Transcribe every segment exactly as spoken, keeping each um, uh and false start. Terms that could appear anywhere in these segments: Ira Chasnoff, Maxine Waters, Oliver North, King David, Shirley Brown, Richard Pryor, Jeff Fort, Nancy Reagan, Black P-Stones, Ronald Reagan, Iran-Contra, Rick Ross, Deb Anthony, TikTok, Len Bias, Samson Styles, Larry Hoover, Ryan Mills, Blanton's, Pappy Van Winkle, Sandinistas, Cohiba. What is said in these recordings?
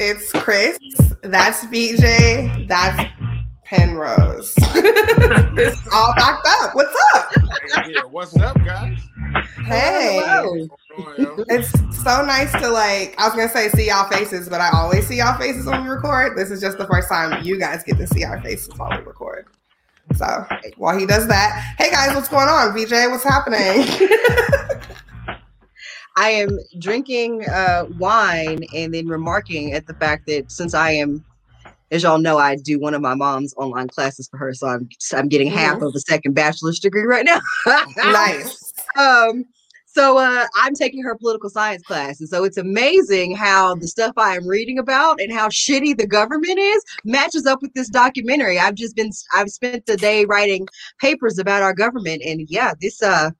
It's Chris. That's B J. That's Penrose. This is all backed up. What's up? Hey, yeah. What's up, guys? Hey. Hello. It's so nice to, like, I was going to say see y'all faces, but I always see y'all faces when we record. This is just the first time you guys get to see our faces while we record. So while he does that, hey, guys, what's going on? B J, what's happening? I am drinking uh, wine and then remarking at the fact that since I am, as y'all know, I do one of my mom's online classes for her. So I'm, I'm getting half mm-hmm. of a second bachelor's degree right now. Nice. Um, so uh, I'm taking her political science class. And so it's amazing how the stuff I am reading about and how shitty the government is matches up with this documentary. I've just been, I've spent the day writing papers about our government. And yeah, this, uh,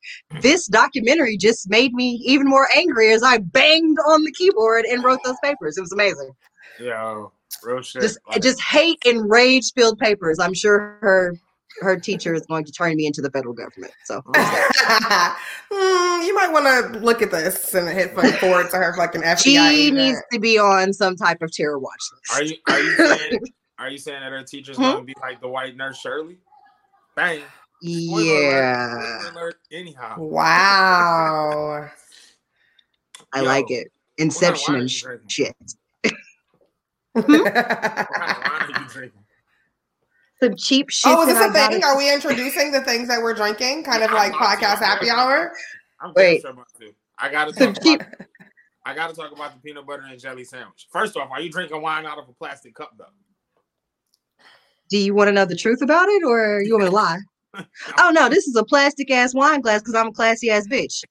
this documentary just made me even more angry as I banged on the keyboard and wrote those papers. It was amazing. Yeah. Real shit. Just, like, just hate and rage-filled papers. I'm sure her her teacher is going to turn me into the federal government. So mm, you might want to look at this and hit forward to her fucking F B I. She needs to be on some type of terror watch list. Are you are you saying, are you saying that her teacher's hmm? going to be like the white nurse Shirley? Bang. Spoiler yeah. Alert. Alert. Anyhow. Wow. I Yo, like it. Inception and shit. Some cheap shit. Oh, is this a thing? Are we introducing the things that we're drinking? Kind of like podcast happy hour? I'm wait. I gotta talk about, I gotta talk about the peanut butter and jelly sandwich. First off, are you drinking wine out of a plastic cup though? Do you want to know the truth about it or you want me to lie? Oh no, this is a plastic ass wine glass because I'm a classy ass bitch.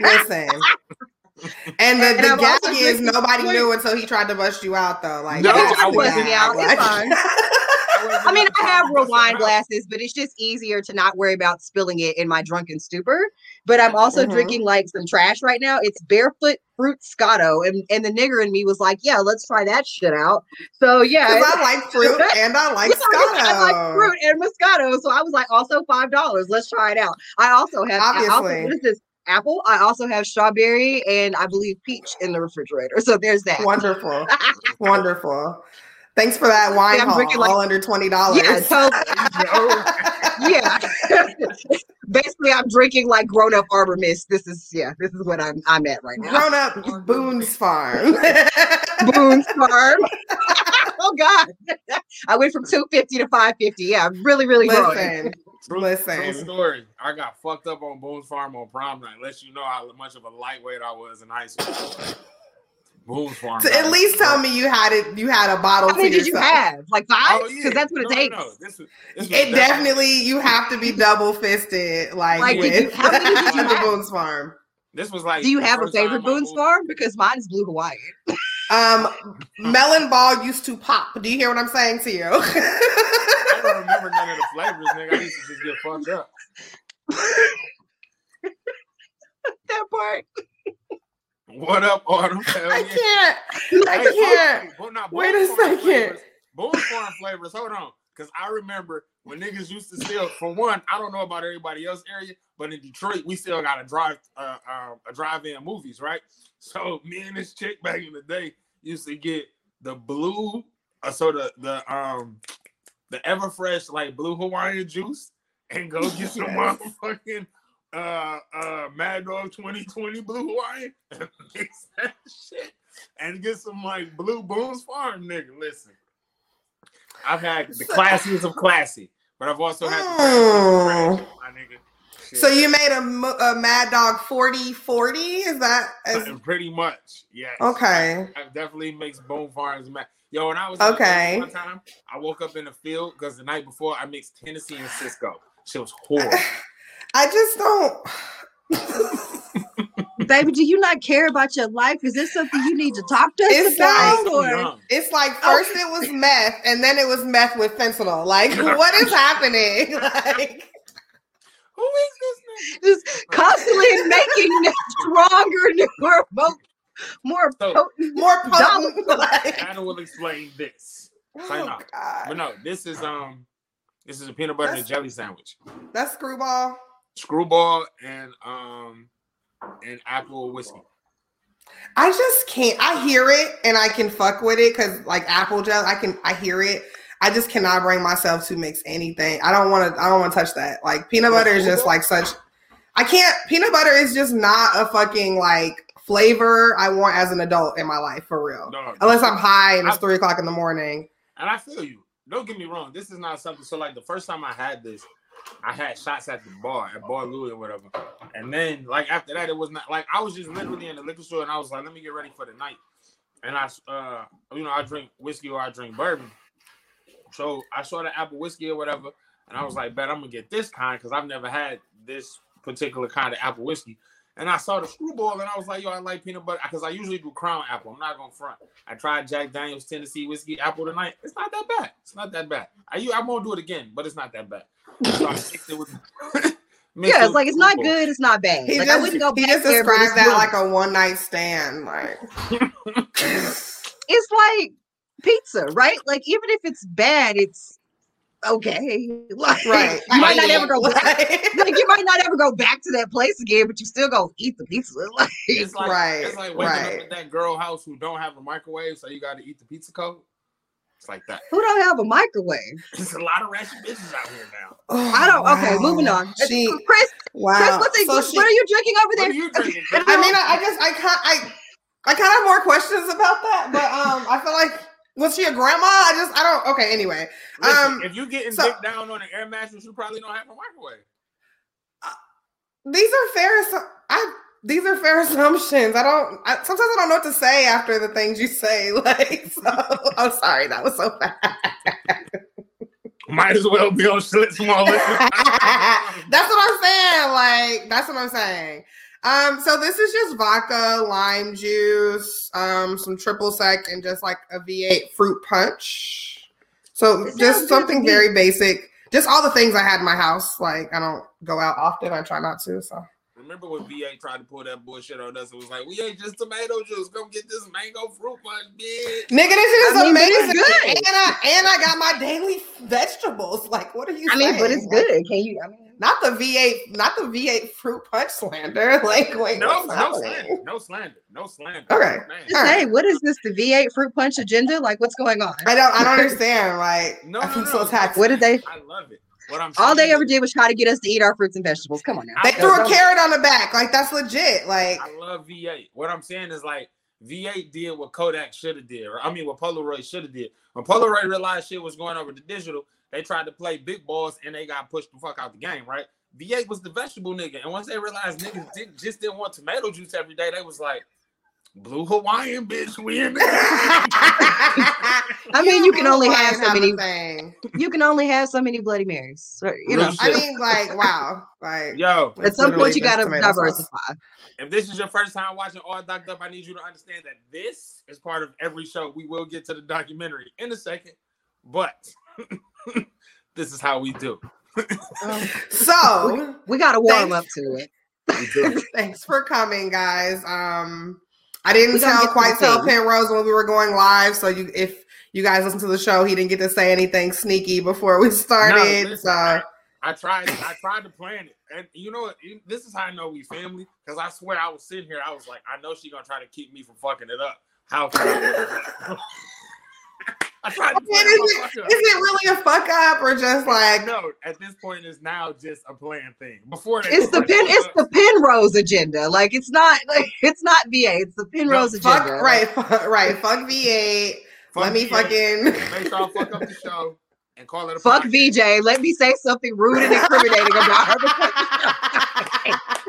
Listen. And the, the gag is nobody point. knew until he tried to bust you out, though. Like, no, I wasn't out. It's fine. I mean, I have real wine glasses, but it's just easier to not worry about spilling it in my drunken stupor. But I'm also mm-hmm. drinking like some trash right now. It's Barefoot Fruit Scotto. And, and the nigger in me was like, yeah, let's try that shit out. So, yeah. Because I like fruit and I like Scotto. I like fruit and Moscato. So I was like, also five dollars. Let's try it out. I also have. Obviously. I also, what is this? Apple. I also have strawberry and I believe peach in the refrigerator. So there's that. Wonderful. Wonderful. Thanks for that wine haul, all like, under twenty dollars. Yeah, totally. Yeah. Basically, I'm drinking like grown-up Arbor Mist. This is, yeah, this is what I'm I'm at right now. Grown-up Boone's Farm. Boone's Farm. Oh, God. I went from two fifty to five fifty. Yeah, really, really good. True, Listen. True story. I got fucked up on Boone's Farm on prom night. Let you know how much of a lightweight I was in high school. Boone's Farm. To at least tell me you had it. You had a bottle. How many did yourself. You have? Like five? Because oh, yeah. that's what it no, takes. No, no. This was, this was it double. Definitely. You have to be double fisted. Like, like with did you, how many did you the Boone's Farm? This was like. Do you have a favorite Boone's Farm? Because mine's Blue Hawaiian. um, melon ball used to pop. Do you hear what I'm saying to you? I don't remember none of the flavors, nigga. I used to just get fucked up. That part. What up, Autumn? Hell I yeah. can't. I hey, can't. Oh, no, wait a second. Boone's Farm flavors. Hold on. Because I remember when niggas used to steal, for one, I don't know about everybody else area, but in Detroit, we still got a drive, uh, uh, a drive-in movies, right? So me and this chick back in the day used to get the blue, uh, so the, the, um, the ever fresh like blue Hawaiian juice and go get some yes. motherfucking uh uh Mad Dog twenty twenty blue Hawaiian and mix that shit and get some like blue Boone's Farm, nigga. Listen, I've had the classiest of classy, but I've also had oh. the classiest, my nigga. Shit. So you made a, a Mad Dog forty forty? Is that is... pretty much? Yes. Okay. I, I definitely makes Boone's Farm's mad. Yo, when I was okay. one time, I woke up in the field because the night before I mixed Tennessee and Cisco. Shit was horrible. I just don't. Baby, do you not care about your life? Is this something you need to talk to us it's about? Like, or... It's like first it was meth, and then it was meth with fentanyl. Like, what is happening? Like, who is this nigga? Just constantly making stronger, newer, more. More so, potent, more potent. Like. Anna will explain this. Oh, so, no. But no, this is um, this is a peanut butter that's, and jelly sandwich. That's screwball, screwball, and um, and apple whiskey. I just can't. I hear it and I can fuck with it because, like, apple gel, I can. I hear it. I just cannot bring myself to mix anything. I don't want to. I don't want to touch that. Like, peanut butter is just like such. I can't. Peanut butter is just not a fucking like flavor I want as an adult in my life for real. No, unless I'm high and it's I, three o'clock in the morning. And I feel you. Don't get me wrong. This is not something. So like the first time I had this, I had shots at the bar, at Bar Louie or whatever. And then, like, after that, it was not, like, I was just literally in the liquor store, and I was like, let me get ready for the night. And I, uh, you know, I drink whiskey or I drink bourbon. So I saw the apple whiskey or whatever, and I was like, bet I'm going to get this kind, because I've never had this particular kind of apple whiskey. And I saw the Screwball, and I was like, yo, I like peanut butter, because I usually do Crown apple. I'm not going to front. I tried Jack Daniel's Tennessee Whiskey apple tonight. It's not that bad. It's not that bad. I, I won't do it again, but it's not that bad. So I mixed it with, mixed yeah, it's like it's not people. Good, it's not bad. He like just, I wouldn't go back just there. Described that like a one night stand, like it's like pizza, right? Like even if it's bad, it's okay. Like right. you might not ever go back. Like you might not ever go back to that place again, but you still go eat the pizza. Like it's like right, it's like waking right. up at that girl house who don't have a microwave, so you got to eat the pizza cold. Like that. Who don't have a microwave? There's a lot of ratchet bitches out here now. Oh, I don't. Wow. Okay, moving on. She, Chris, wow. Chris, what, they, so what, she, what are you drinking over there? What are you drinking? I mean, I, I just, I can't, I, I kind of have more questions about that, but um, I feel like was she a grandma? I just, I don't. Okay, anyway. Listen, um, if you getting so, dick down on an air mattress, you probably don't have a microwave. Uh, these are fair. I. These are fair assumptions. I don't, I, sometimes I don't know what to say after the things you say. Like, so, I'm sorry, that was so bad. Might as well be on Schlitz Mall. That's what I'm saying. Like, that's what I'm saying. Um, so this is just vodka, lime juice, um, some triple sec, and just like a V eight fruit punch. So just something very basic. Just all the things I had in my house. Like, I don't go out often. I try not to, so. Remember when V A tried to pull that bullshit on us? It was like, we ain't just tomato juice. Come get this mango fruit punch, bitch. Nigga, this is I mean, amazing. Good. And, I, and I got my daily vegetables. Like, what are you I saying? I mean, but it's good. Like, can you? I mean, not the V A, not the V A fruit punch slander. Like, wait, no, no slander, no slander, no slander. Okay, no slander. Hey, what is this? The V A fruit punch agenda? Like, what's going on? I don't, I don't understand. Like, no, I feel no, so no. taxed. What did they? I love it. What I'm all they ever did was try to get us to eat our fruits and vegetables. Come on now. They threw a carrot on the back. Like, that's legit. Like, I love V eight. What I'm saying is, like, V eight did what Kodak should have did. Or, I mean, what Polaroid should have did. When Polaroid realized shit was going over to digital, they tried to play big balls, and they got pushed the fuck out the game, right? V eight was the vegetable nigga. And once they realized niggas didn't, just didn't want tomato juice every day, they was like, Blue Hawaiian, bitch, we in there. I mean, you can only have so many things. You can only have so many Bloody Marys. Or, you know, I mean, like, wow, like, yo. At some point, you gotta diversify. Sauce. If this is your first time watching All Docked Up, I need you to understand that this is part of every show. We will get to the documentary in a second, but this is how we do. um, so we, we gotta warm thanks. up to it. Thanks for coming, guys. Um, I didn't tell quite tell Penrose when we were going live, so you if you guys listen to the show, he didn't get to say anything sneaky before we started. No, listen, so I, I tried, I tried to plan it, and you know what? This is how I know we family, because I swear I was sitting here, I was like, I know she's gonna try to keep me from fucking it up. How? Can I? I tried to I mean, is, it, is it really a fuck up or just like no? At this point, it's now just a plan thing. Before it's the pen, it's the Penrose agenda. Like it's not like it's not V A. It's the Penrose no, agenda. Fuck, right, fuck, right. Fuck V A. Fuck Let me V A. Fucking make sure I fuck up the show and call it a fuck podcast. V J. Let me say something rude and incriminating about her.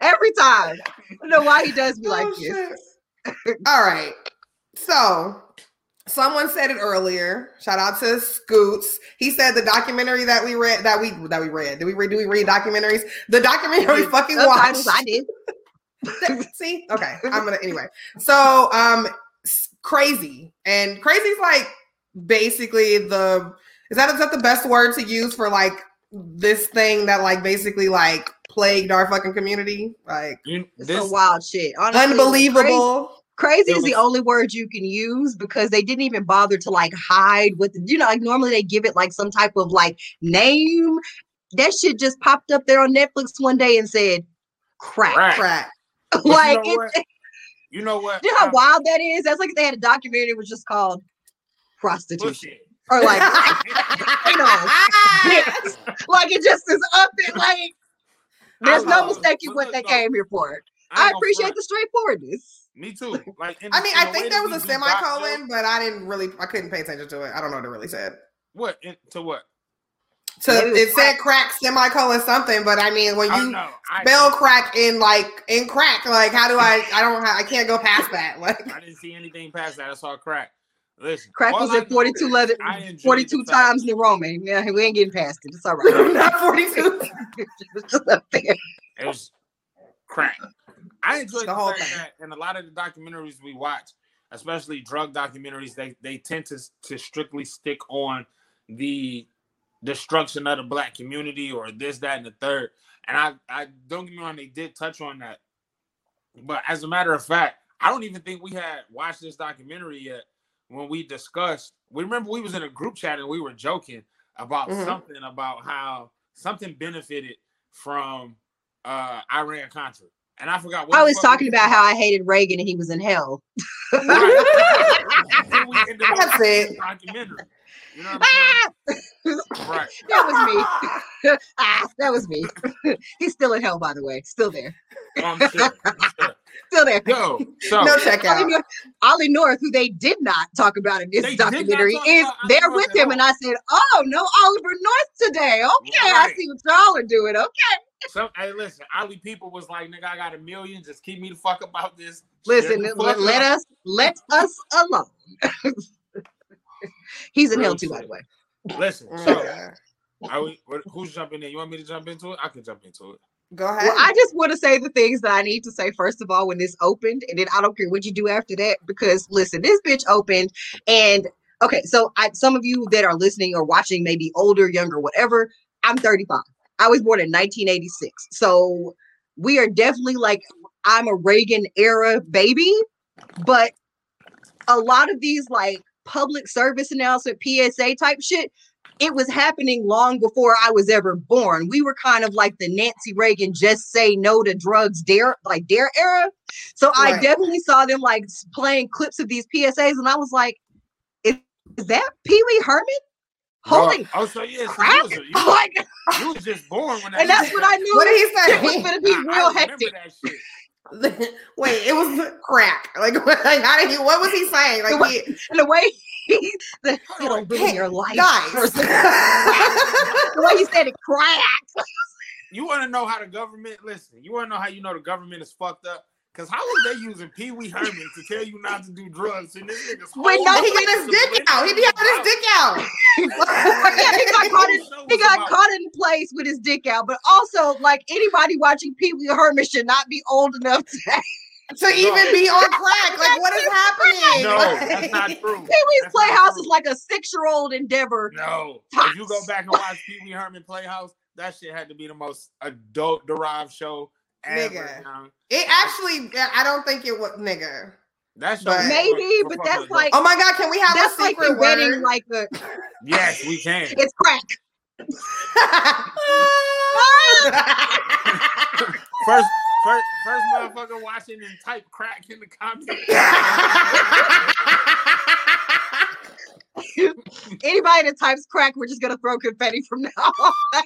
Every time, I don't know why he does be oh, like this. All right, so. Someone said it earlier. Shout out to Scoots. He said the documentary that we read, that we that we read. Did we read? Do we read documentaries? The documentary we fucking watched. I did. See, okay. I'm gonna anyway. So, um, crazy and crazy's like basically the is that is that the best word to use for like this thing that like basically like plagued our fucking community? Like you, this it's a wild shit. Honestly, unbelievable. Crazy is the only word you can use because they didn't even bother to like hide with, you know, like normally they give it like some type of like name. That shit just popped up there on Netflix one day and said, crack, crack. crack. But like, you know, it, you know what? You know how I, wild that is? That's like if they had a documentary that was just called Prostitution. Bullshit. Or like, you know, yes. Like it just is up and like, there's no mistaking what they came here for. I, I appreciate the straightforwardness. Me too. Like, in, I mean, I think there was a semicolon, but I didn't really, I couldn't pay attention to it. I don't know what it really said. What? In, to what? To it, it said crack semicolon something, but I mean, when you I I spell know. crack in like in crack, like how do I? I don't. I can't go past that. Like I didn't see anything past that. I saw crack. Listen, crack was at forty-two letters, forty-two times New Roman. Yeah, we ain't getting past it. It's all right. Not forty-two. It was just up there. It was crack. I enjoyed the whole thing. And a lot of the documentaries we watch, especially drug documentaries, they they tend to to strictly stick on the destruction of the black community or this, that, and the third. And I, I don't get me wrong, they did touch on that. But as a matter of fact, I don't even think we had watched this documentary yet. When we discussed, we remember we was in a group chat and we were joking about mm-hmm. something about how something benefited from uh, Iran-Contra. And I forgot what I was talking about how I hated Reagan and he was in hell. Right. That's it. Documentary. You know what I'm saying? Right. That was me. ah, that was me. He's still in hell, by the way. Still there. Um, sure, sure. Still there. Yo, so no check out. Ollie North, who they did not talk about in this they documentary, is there with him. And I said, oh, no Oliver North today. Okay, right. I see what y'all are doing. Okay. So, hey, listen, Ollie people was like, nigga, I got a million. Just keep me the fuck about this. Listen, let, let us let us alone. He's in really hell too, by the way. Listen, so are we, who's jumping in? You want me to jump into it? I can jump into it. Go ahead. Well, I just want to say the things that I need to say, first of all, when this opened, and then I don't care what you do after that, because listen, this bitch opened, and okay, so I, some of you that are listening or watching may be older, younger, whatever, I'm thirty-five. I was born in nineteen eighty-six, so we are definitely like, I'm a Reagan era baby, but a lot of these like public service announcement, P S A type shit, it was happening long before I was ever born. We were kind of like the Nancy Reagan, just say no to drugs, dare, like dare era. So right. I definitely saw them like playing clips of these P S As. And I was like, is, is that Pee Wee Herman holding oh, oh, so yeah, crap? So you, was, you, like, you was just born when that And that's happened. What I knew. What did he say? It was going to be real I hectic. Wait, it was crack. Like, like, how did he? What was he saying? Like, the way, he, the way he, the, it'll ruin your life. Nice. The way he said it, crack. You want to know how the government? Listen, you want to know how you know the government is fucked up? Because how was they using Pee Wee Herman to tell you not to do drugs? And this nigga's wait, no, he got his dick out. He got his dick out. He got caught in, he got caught in place with his dick out. But also, like, anybody watching Pee Wee Herman should not be old enough to, to no. even be on crack. Like, what is happening? No, that's not true. Pee Wee's Playhouse is like a six-year-old endeavor. No. Tops. If you go back and watch Pee Wee Herman Playhouse, that shit had to be the most adult-derived show. Nigga, um, it actually, I don't think it was nigga. That's but, maybe, but that's like, oh my god, can we have that's a secret like the wedding? Like the yes, we can. It's crack. first, first, first motherfucker watching and type crack in the comments. Anybody that types crack, we're just gonna throw confetti from now on.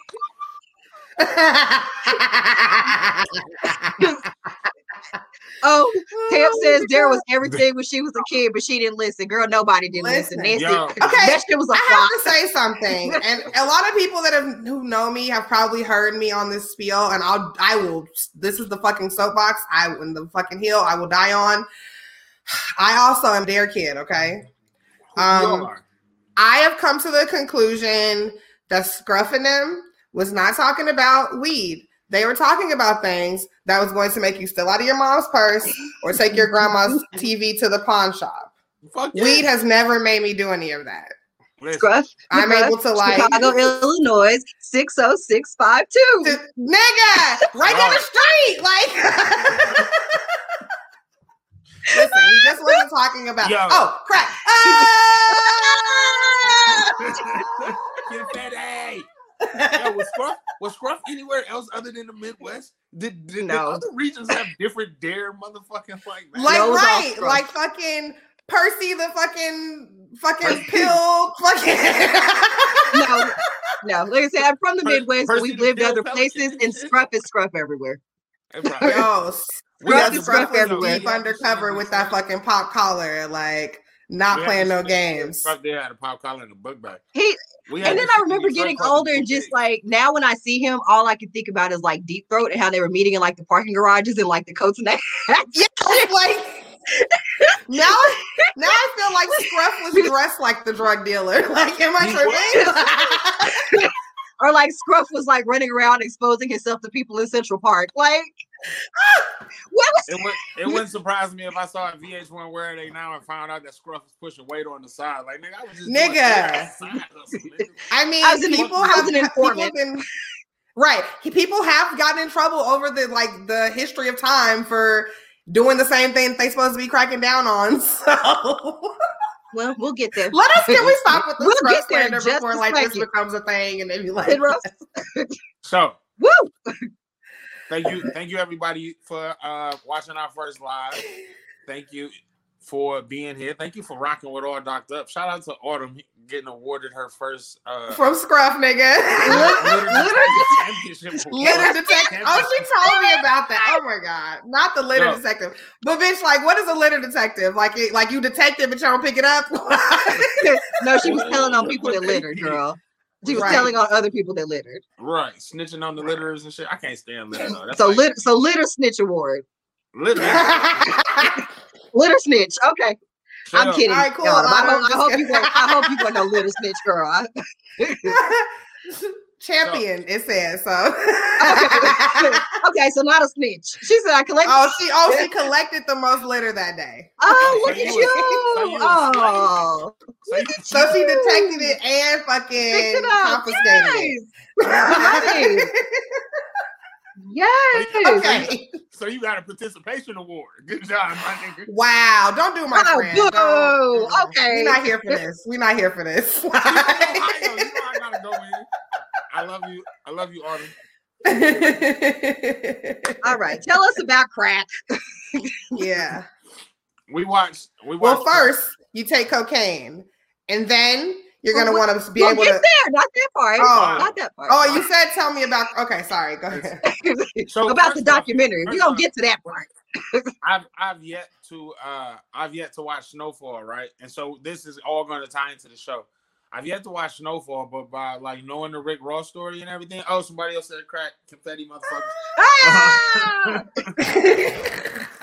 Oh, Tam says Dare was everything when she was a kid, but she didn't listen. Girl, nobody didn't listen. listen. Nancy, okay, that shit was a flop. I have to say something, and a lot of people that have who know me have probably heard me on this spiel, and I'll, I will. This is the fucking soapbox. I in the fucking hill. I will die on. I also am Dare kid. Okay, um, I have come to the conclusion that scruffing them was not talking about weed. They were talking about things that was going to make you steal out of your mom's purse or take your grandma's T V to the pawn shop. Fuck yeah. Weed has never made me do any of that. Scruff, I'm Scruff, able to like Chicago, Illinois, six oh six five two. To, nigga, right down the street. Like listen, he just wasn't talking about Yo. Oh crap. Ah! Confetti. Yo, was scruff was scruff anywhere else other than the Midwest? Did, did, no. did other regions have different dare motherfucking like that? Like no, right, like fucking Percy the fucking fucking Percy. pill fucking no, no. Like I said, I'm from the Midwest. Percy we've lived other places, and, and scruff is scruff everywhere. Yo, scruff is scruff everywhere. Deep undercover with that fucking pop collar, like not we playing no games. Scruff there had a pop collar and a book bag. He. We and then I remember getting older and just like now when I see him, all I can think about is like Deep Throat and how they were meeting in like the parking garages and like the coats and that. Yeah, like now, now I feel like Scruff was dressed like the drug dealer. Like, am I tripping? Or like Scruff was like running around exposing himself to people in Central Park. Like, what was it? Would, it wouldn't surprise me if I saw a V H one where they now and found out that Scruff was pushing weight on the side. Like, nigga, I was just nigga. Hustle, nigga. I mean, I was people an, have an people been right. People have gotten in trouble over the like the history of time for doing the same thing that they're supposed to be cracking down on. So. Well, we'll get there. Let us, can we stop with the we'll scruff slander before like second. This becomes a thing and they be like. So, woo! Thank you, thank you everybody for uh, watching our first live. Thank you for being here. Thank you for rocking with All Docked Up. Shout out to Autumn getting awarded her first uh, from Scruff, nigga. Litter, litter, litter, litter detective. Oh, she told me about that. Oh my god, not the litter no. detective, but bitch, like, what is a litter detective? Like, it, like you detective, but you don't pick it up. No, she was telling on people that littered, girl. She was right. telling on other people that littered. Right, snitching on the litterers and shit. I can't stand litter though. That's so like, litter, so litter snitch award. Litter. Litter snitch. Okay. Shut I'm up. kidding. All right, cool. I, hope, I, hope you were, I hope you weren't no litter snitch, girl. Champion, so. It says. So. Okay. Okay, so not a snitch. She said I collected. Oh, she, oh, she collected the most litter that day. Oh, look so at you. you. Oh. So, you, so you. she detected it and fucking it confiscated yes. it. Yes. Okay. So you got a participation award. Good job, my nigga. Wow. Don't do my oh, friend. No. No, no. Okay. We're not here for this. We're not here for this. You know, I, know, you know I gotta go in. I love you. I love you, Autumn. All right. Tell us about crack. Yeah. We watched. We watched. Well, first you take cocaine, and then. You're well, gonna want to be well, able to. There, not that part. Oh, not that part. Oh, you said tell me about. Okay, sorry. Go ahead. So about the documentary. We're gonna get to that part. I've I've yet to uh I've yet to watch Snowfall, right? And so this is all gonna tie into the show. I've yet to watch Snowfall, but by like knowing the Rick Ross story and everything. Oh, somebody else said crack confetti, motherfuckers. Ah!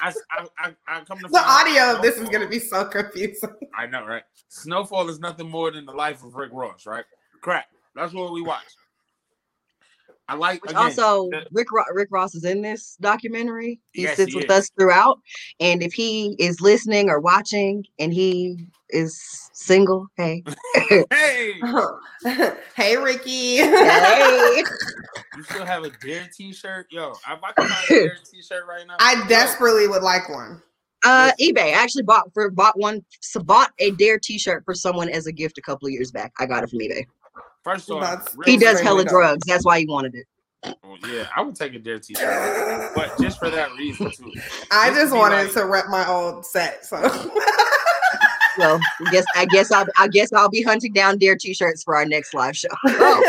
I, I, I come to the audio of this is going to be so confusing. I know, right? Snowfall is nothing more than the life of Rick Ross, right? Crack. That's what we watch. I like. Again, also, the, Rick Rick Ross is in this documentary. He yes, sits he with is. us throughout, and if he is listening or watching, and he is single, hey, hey, hey, Ricky, hey. You still have a Dare T-shirt, yo? I'm about to buy a Dare T-shirt right now. I desperately would like one. Uh, yes. eBay. I actually bought for bought one. So bought a Dare T-shirt for someone as a gift a couple of years back. I got it from eBay. First of all, he does hella drugs. That's why he wanted it. Well, yeah, I would take a Dare T-shirt, but just for that reason too. I just, just wanted like, to rep my old set, so. Well, I guess I guess I'll I guess I'll be hunting down Dare T-shirts for our next live show. Oh.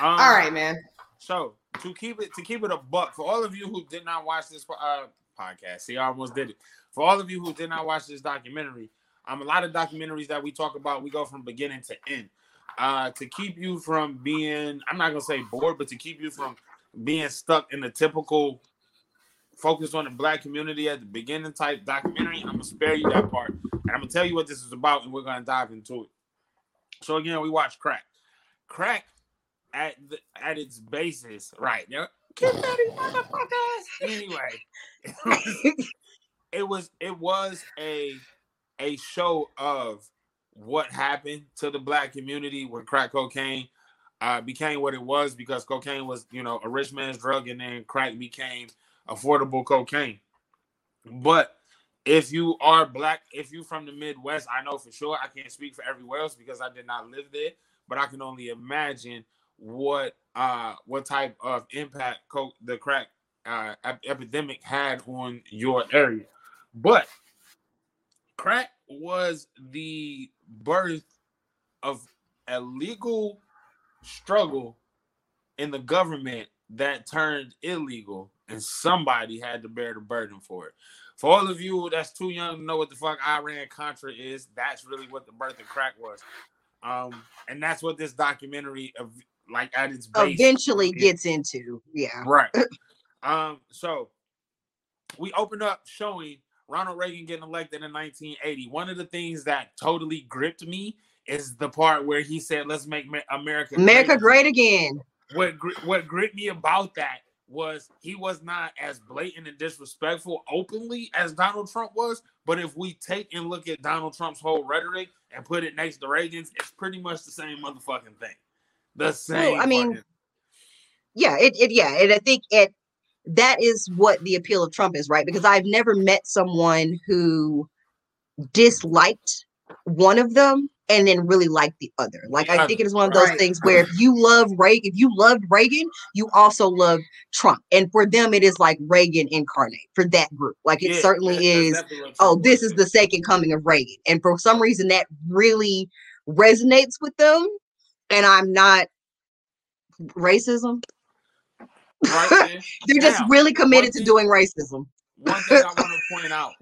um, all right, man. So to keep it to keep it a buck for all of you who did not watch this uh, podcast, see, I almost did it. For all of you who did not watch this documentary. Um, a lot of documentaries that we talk about, we go from beginning to end. Uh, to keep you from being, I'm not going to say bored, but to keep you from being stuck in the typical focus on the black community at the beginning type documentary, I'm going to spare you that part. And I'm going to tell you what this is about, and we're going to dive into it. So again, we watch Crack. Crack, at the, at its basis, right? Yeah. Get ready, motherfuckers! Anyway, it was it was a... a show of what happened to the black community when crack cocaine uh, became what it was, because cocaine was, you know, a rich man's drug, and then crack became affordable cocaine. But if you are black, if you from the Midwest, I know for sure, I can't speak for everywhere else because I did not live there, but I can only imagine what uh, what type of impact co- the crack uh, ep- epidemic had on your area. But crack was the birth of a legal struggle in the government that turned illegal, and somebody had to bear the burden for it. For all of you that's too young to know what the fuck Iran-Contra is, that's really what the birth of crack was. Um, and that's what this documentary, of, like at its base, eventually is. Gets into. Yeah. Right. um, so we opened up showing Ronald Reagan getting elected in nineteen eighty. One of the things that totally gripped me is the part where he said, let's make America America great, great again. What what gripped me about that was he was not as blatant and disrespectful openly as Donald Trump was. But if we take and look at Donald Trump's whole rhetoric and put it next to Reagan's, it's pretty much the same motherfucking thing. The same. Well, I mean, fucking. yeah, it, it, yeah. And I think it, that is what the appeal of Trump is, right? Because I've never met someone who disliked one of them and then really like the other. Like, I think it is one of those right. things where if you love Reagan, if you loved Reagan, you also love Trump. And for them, it is like Reagan incarnate for that group. Like it yeah, certainly is, oh, this is the second coming of Reagan. And for some reason that really resonates with them. And I'm not racism. Right, they're just now, really committed thing, to doing racism. One thing I want to point out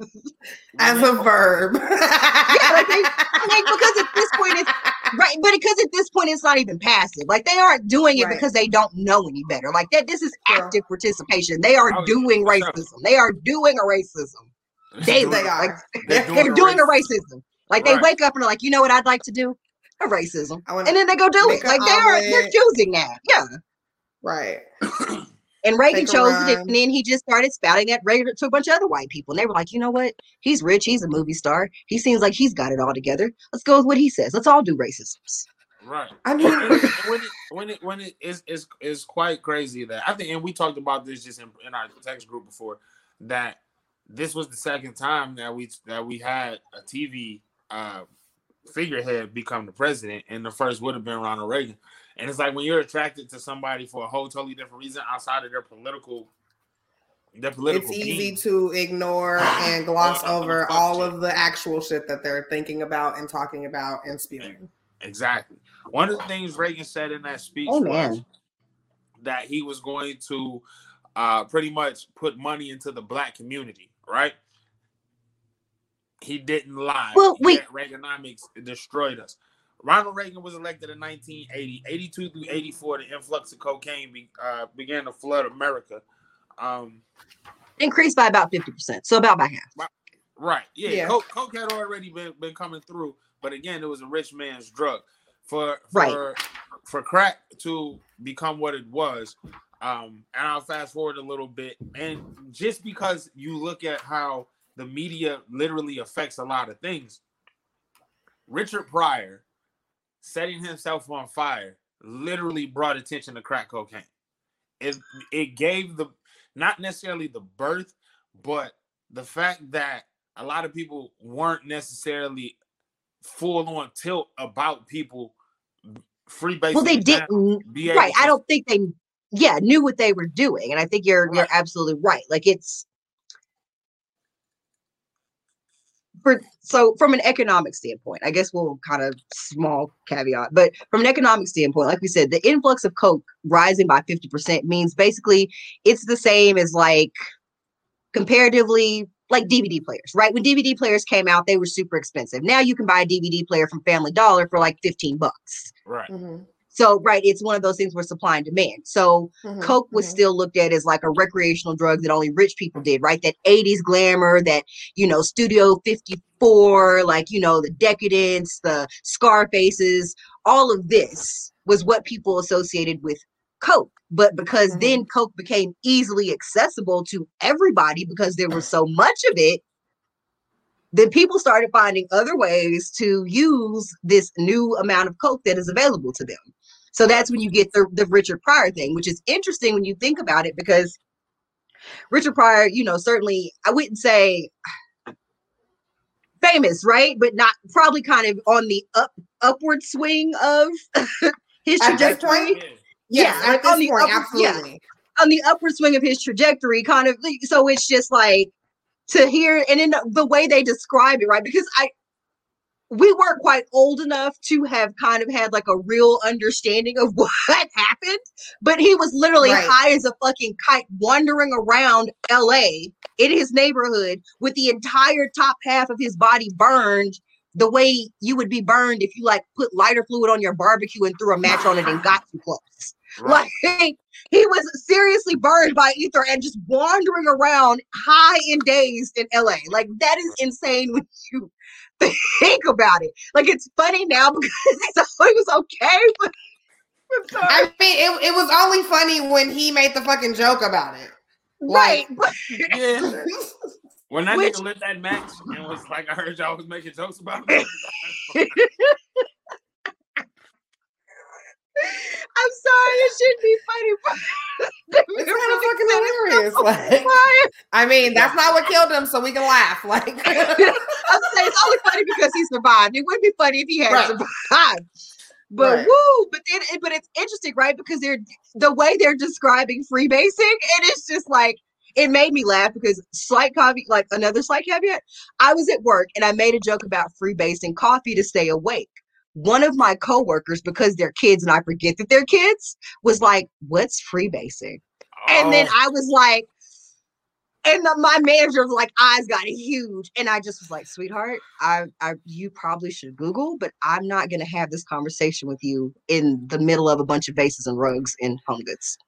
as a verb, yeah, like they, like because at this point it's right, but because at this point it's not even passive. Like they aren't doing it right. because they don't know any better. Like that, this is active yeah. participation. They are oh, doing yeah. racism. They are doing a racism. They, they are. Like, they're, doing, they're doing a racism. Like right. they wake up and are like, you know what I'd like to do? A racism, and then they go do it. Like they are, they're choosing that. Yeah. Right. And Reagan chose it, and then he just started spouting that rhetoric to a bunch of other white people. And they were like, you know what? He's rich. He's a movie star. He seems like he's got it all together. Let's go with what he says. Let's all do racisms. Right. I mean, when it, when it, when it is, is, is quite crazy that I think, and we talked about this just in, in our text group before, that this was the second time that we, that we had a T V uh, figurehead become the president. And the first would have been Ronald Reagan. And it's like when you're attracted to somebody for a whole totally different reason outside of their political, their political. It's easy being. to ignore and gloss uh, over all shit. of the actual shit that they're thinking about and talking about and spewing. Exactly. One of the things Reagan said in that speech oh, was man. that he was going to uh, pretty much put money into the black community, right? He didn't lie. Well, wait. Reaganomics destroyed us. Ronald Reagan was elected in nineteen eighty. eighty-two through eighty-four, the influx of cocaine be, uh, began to flood America. Um, Increased by about fifty percent, so about by half. By, right, yeah. yeah. Coke, coke had already been, been coming through, but again, it was a rich man's drug. For, for, right. for crack to become what it was, um, and I'll fast forward a little bit, and just because you look at how the media literally affects a lot of things, Richard Pryor, setting himself on fire literally brought attention to crack cocaine. It it gave the, not necessarily the birth, but the fact that a lot of people weren't necessarily full on tilt about people free base. Well, they didn't. Right. I don't think they, yeah, knew what they were doing. And I think you're right. You're absolutely right. Like it's, For, so from an economic standpoint, I guess we'll kind of small caveat, but from an economic standpoint, like we said, the influx of coke rising by fifty percent means basically it's the same as like comparatively like D V D players, right? When D V D players came out, they were super expensive. Now you can buy a D V D player from Family Dollar for like fifteen bucks. Right. Mm-hmm. So, right, it's one of those things where supply and demand. So mm-hmm, coke was mm-hmm. still looked at as like a recreational drug that only rich people did, right? That eighties glamour, that, you know, Studio fifty-four, like, you know, the decadence, the scar faces, all of this was what people associated with coke. But because mm-hmm. then coke became easily accessible to everybody because there was so much of it, then people started finding other ways to use this new amount of coke that is available to them. So that's when you get the, the Richard Pryor thing, which is interesting when you think about it, because Richard Pryor, you know, certainly I wouldn't say famous, right? But not probably kind of on the up upward swing of his trajectory. Yes, yeah, at this on the point, upward, absolutely. Yeah, on the upward swing of his trajectory, kind of. So it's just like to hear, and in the way they describe it, right? Because I, we weren't quite old enough to have kind of had like a real understanding of what happened, but he was literally right. high as a fucking kite wandering around L A in his neighborhood with the entire top half of his body burned the way you would be burned if you like put lighter fluid on your barbecue and threw a match on it and got too close. Right. Like he was seriously burned by ether and just wandering around high and dazed in L A. Like that is insane when you think about it. Like it's funny now because it was okay, but I'm sorry. I mean, it, it was only funny when he made the fucking joke about it. Like, right. But- yeah. When that Which, nigga lit that match and was like, I heard y'all was making jokes about it. I'm sorry, it shouldn't be funny. But it's kind of fucking hilarious. Like, I mean, that's not what killed him, so we can laugh. Like, I'm saying it's only funny because he survived. It wouldn't be funny if he had right. survived. But right. woo, but then, but it's interesting, right? Because they're the way they're describing freebasing, and it's just like it made me laugh because slight caveat, like another slight caveat. I was at work and I made a joke about freebasing coffee to stay awake. One of my coworkers, because they're kids and I forget that they're kids, was like, what's freebasing? Oh. And then I was like, and the, my manager's like, eyes got huge. And I just was like, sweetheart, I, I, you probably should Google, but I'm not going to have this conversation with you in the middle of a bunch of vases and rugs and home goods.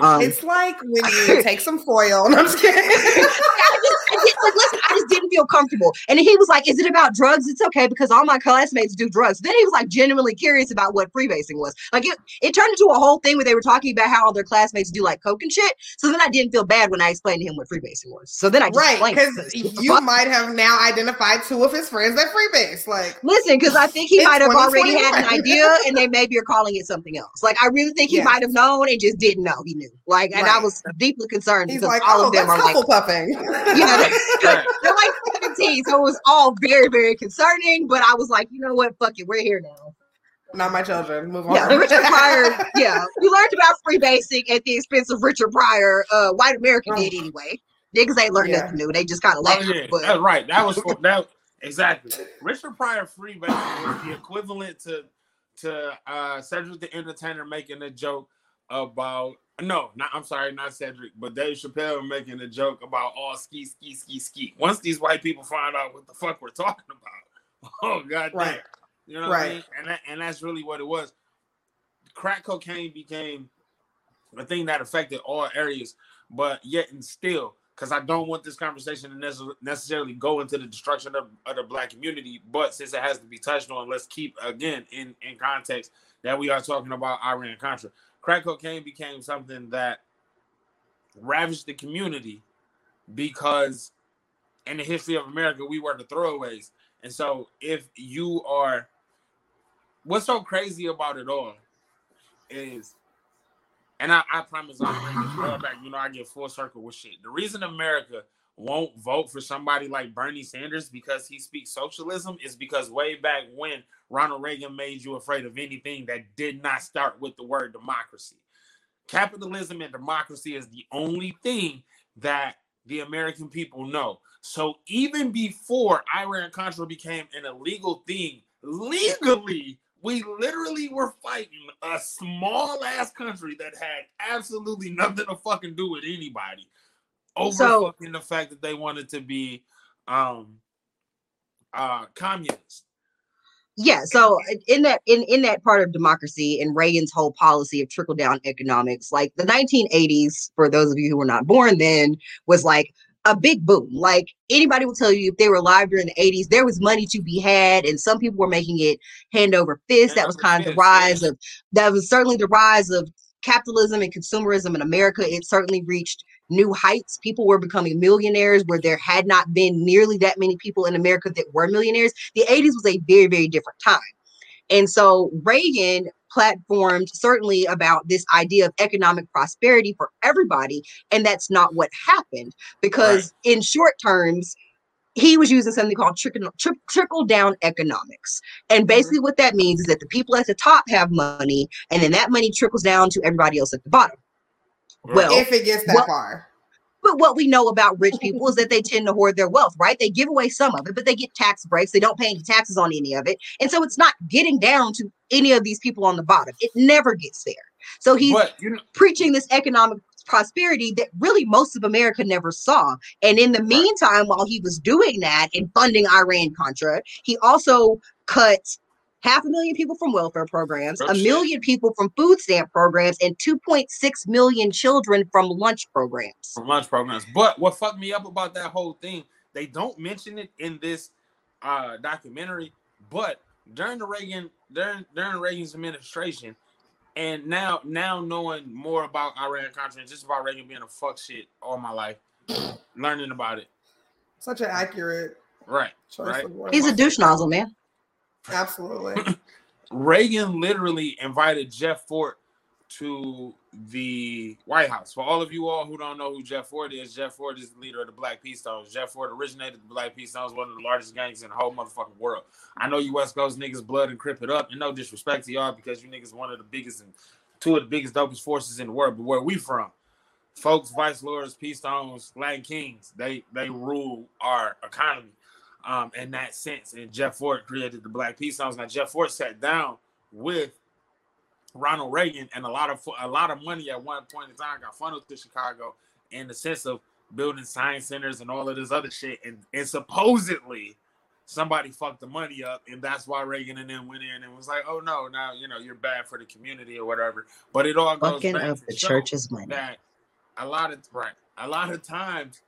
Um, it's like when you take some foil. And I'm just kidding. I, just, I, just, like, listen, I just didn't feel comfortable. And he was like, is it about drugs? It's okay because all my classmates do drugs. Then he was like genuinely curious about what freebasing was. Like it, it turned into a whole thing where they were talking about how all their classmates do like coke and shit. So then I didn't feel bad when I explained to him what freebasing was. So then I just right, because you might have now identified two of his friends that freebase. Like, listen, because I think he might have already had an idea and they maybe are calling it something else. Like I really think he yes. might have known and just didn't know. Knew like, and right. I was deeply concerned He's because like, all oh, of them are like, puffing. You know, they're, they're like seventeen, so it was all very, very concerning. But I was like, you know what, fuck it, we're here now. Not my children. Move on. Yeah, Richard Pryor. Yeah, we learned about freebasing at the expense of Richard Pryor. Uh, white America did anyway. Niggas ain't learned yeah. nothing new. They just kind of laughed. Oh, yeah. That's right. That was for, that exactly. Richard Pryor freebasing was the equivalent to to uh, Cedric the Entertainer making a joke about. No, not, I'm sorry, not Cedric, but Dave Chappelle making a joke about all ski, ski, ski, ski. Once these white people find out what the fuck we're talking about, oh, goddamn. Right. You know what right. I mean? And, that, and that's really what it was. Crack cocaine became a thing that affected all areas, but yet and still, because I don't want this conversation to necessarily go into the destruction of, of the black community, but since it has to be touched on, let's keep, again, in, in context that we are talking about Iran-Contra. Crack cocaine became something that ravaged the community because in the history of America, we were the throwaways. And so if you are, what's so crazy about it all is, and I, I promise I'll bring this well back, you know, I get full circle with shit. The reason America won't vote for somebody like Bernie Sanders because he speaks socialism is because way back when, Ronald Reagan made you afraid of anything that did not start with the word democracy. Capitalism and democracy is the only thing that the American people know. So even before Iran-Contra became an illegal thing, legally, we literally were fighting a small-ass country that had absolutely nothing to fucking do with anybody. Over so, fucking the fact that they wanted to be um, uh, communist. Yeah, so in that in, in that part of democracy and Reagan's whole policy of trickle-down economics, like the nineteen eighties, for those of you who were not born then, was like a big boom. Like anybody will tell you if they were alive during the eighties, there was money to be had and some people were making it hand over fist. That was kind of the rise of, that was certainly the rise of capitalism and consumerism in America. It certainly reached new heights. People were becoming millionaires where there had not been nearly that many people in America that were millionaires. The eighties was a very, very different time. And so Reagan platformed certainly about this idea of economic prosperity for everybody. And that's not what happened because right. in short terms, he was using something called trickle, tri- trickle down economics. And basically what that means is that the people at the top have money, and then that money trickles down to everybody else at the bottom. Well, if it gets that well, far. But what we know about rich people is that they tend to hoard their wealth, right? They give away some of it, but they get tax breaks. They don't pay any taxes on any of it. And so it's not getting down to any of these people on the bottom. It never gets there. So he's but, you know, preaching this economic prosperity that really most of America never saw. And in the meantime, while he was doing that and funding Iran-Contra, he also cut half a million people from welfare programs, a million people from food stamp programs, and two point six million children from lunch programs. From lunch programs. But what fucked me up about that whole thing, they don't mention it in this uh, documentary, but during the Reagan, during during Reagan's administration, and now now knowing more about Iran-Contra and just about Reagan being a fuck shit all my life, learning about it. Such an accurate right, choice right. of words. He's a douche nozzle, man. Absolutely. Reagan literally invited Jeff Fort to the White House. For all of you all who don't know who Jeff Fort is, Jeff Fort is the leader of the Black P-Stones. Jeff Fort originated the Black P-Stones, one of the largest gangs in the whole motherfucking world. I know you West Coast niggas blood and crip it up, and no disrespect to y'all because you niggas one of the biggest and two of the biggest dopest forces in the world. But where we from, folks, vice lords, P-Stones, Latin kings, they they rule our economy. Um, in that sense, and Jeff Fort created the Black P-Stones. Now Jeff Fort sat down with Ronald Reagan, and a lot of a lot of money at one point in time got funneled to Chicago in the sense of building science centers and all of this other shit. And, and supposedly somebody fucked the money up, and that's why Reagan and them went in and was like, "Oh no, now you know you're bad for the community or whatever." But it all goes Fucking back up to the church's money. That a lot of right, a lot of times.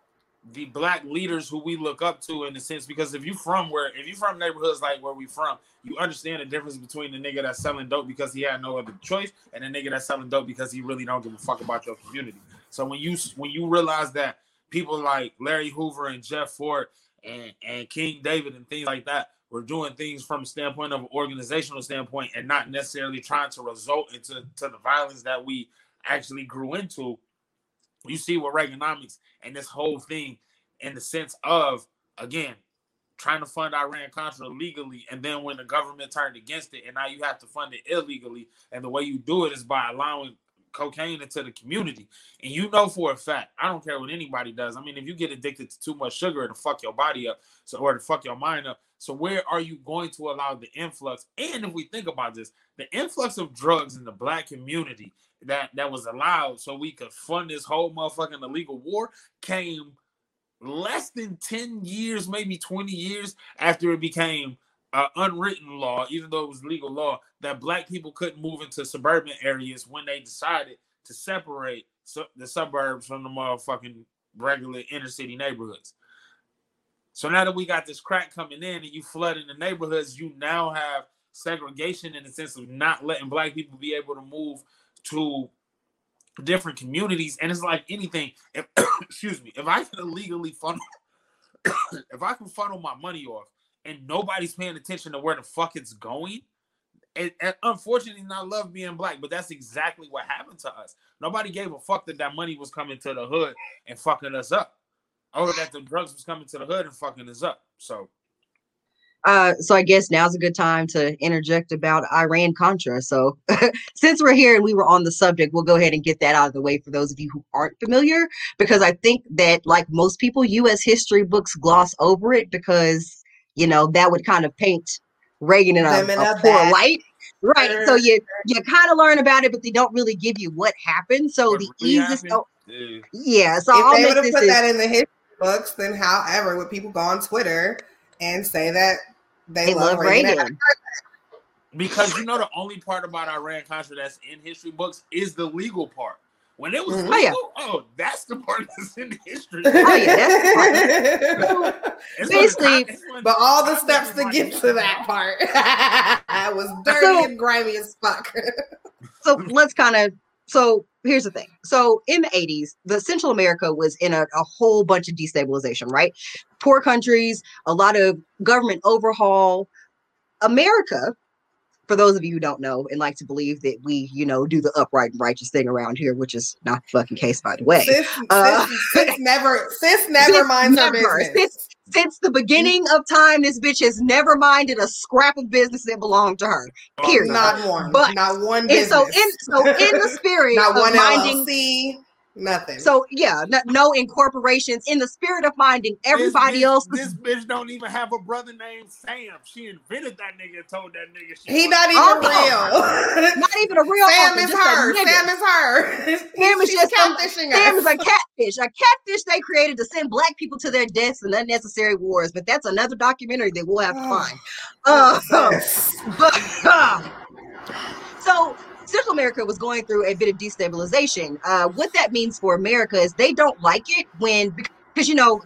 The black leaders who we look up to in a sense, because if you from where, if you from neighborhoods like where we from, you understand the difference between the nigga that's selling dope because he had no other choice and the nigga that's selling dope because he really don't give a fuck about your community. So when you when you realize that people like Larry Hoover and Jeff Fort and, and King David and things like that were doing things from a standpoint of an organizational standpoint and not necessarily trying to result into to the violence that we actually grew into, you see what Reaganomics and this whole thing in the sense of, again, trying to fund Iran-Contra legally, and then when the government turned against it, and now you have to fund it illegally, and the way you do it is by allowing cocaine into the community. And you know for a fact, I don't care what anybody does. I mean, if you get addicted to too much sugar, it'll fuck your body up, so or to fuck your mind up. So where are you going to allow the influx? And if we think about this, the influx of drugs in the black community that, that was allowed so we could fund this whole motherfucking illegal war came less than ten years, maybe twenty years after it became Uh, unwritten law, even though it was legal law, that black people couldn't move into suburban areas when they decided to separate su- the suburbs from the motherfucking regular inner city neighborhoods. So now that we got this crack coming in and you flooding the neighborhoods, you now have segregation in the sense of not letting black people be able to move to different communities. And it's like anything, if, excuse me, if I can illegally funnel, if I can funnel my money off, and nobody's paying attention to where the fuck it's going. And, and unfortunately, I love being black, but that's exactly what happened to us. Nobody gave a fuck that that money was coming to the hood and fucking us up. Or that the drugs was coming to the hood and fucking us up. So, uh, so I guess now's a good time to interject about Iran-Contra. So since we're here and we were on the subject, we'll go ahead and get that out of the way for those of you who aren't familiar, because I think that like most people, U S history books gloss over it because you know, that would kind of paint Reagan in a, a poor light. Right. Sure. So you you kind of learn about it, but they don't really give you what happened. So what the easiest... Oh, yeah. So if I'll they would have put is, that in the history books, then however, would people go on Twitter and say that they, they love, love Reagan? Reagan. Because you know the only part about Iran-Contra that's in history books is the legal part. When it was mm-hmm. legal, oh, yeah. oh, that's the part that's in history. Oh, yeah, that's the part. Basically, but the all the steps to get to that part, I was dirty so, and grimy as fuck. so let's kind of, so here's the thing. So in the eighties, the Central America was in a, a whole bunch of destabilization, right? Poor countries, a lot of government overhaul. America, for those of you who don't know and like to believe that we, you know, do the upright and righteous thing around here, which is not the fucking case, by the way. Sis, uh, sis, sis never, sis never sis minds never, her business. Sis, Since the beginning of time, this bitch has never minded a scrap of business that belonged to her. Period. Not one. But not one business. And so, in, so in the spirit not of one minding, L L C, nothing. So yeah, no, no incorporations. In the spirit of minding everybody this, else. This bitch don't even have a brother named Sam. She invented that nigga and told that nigga she. He not even oh, real. Not even a real. Sam is her. Sam is her. Sam is just catfishing us. Sam is a catfish. A catfish they created to send black people to their deaths and unnecessary wars. But that's another documentary that we'll have to find. Oh, uh, yes. But uh, so. Central America was going through a bit of destabilization. Uh, what that means for America is they don't like it when, because, you know,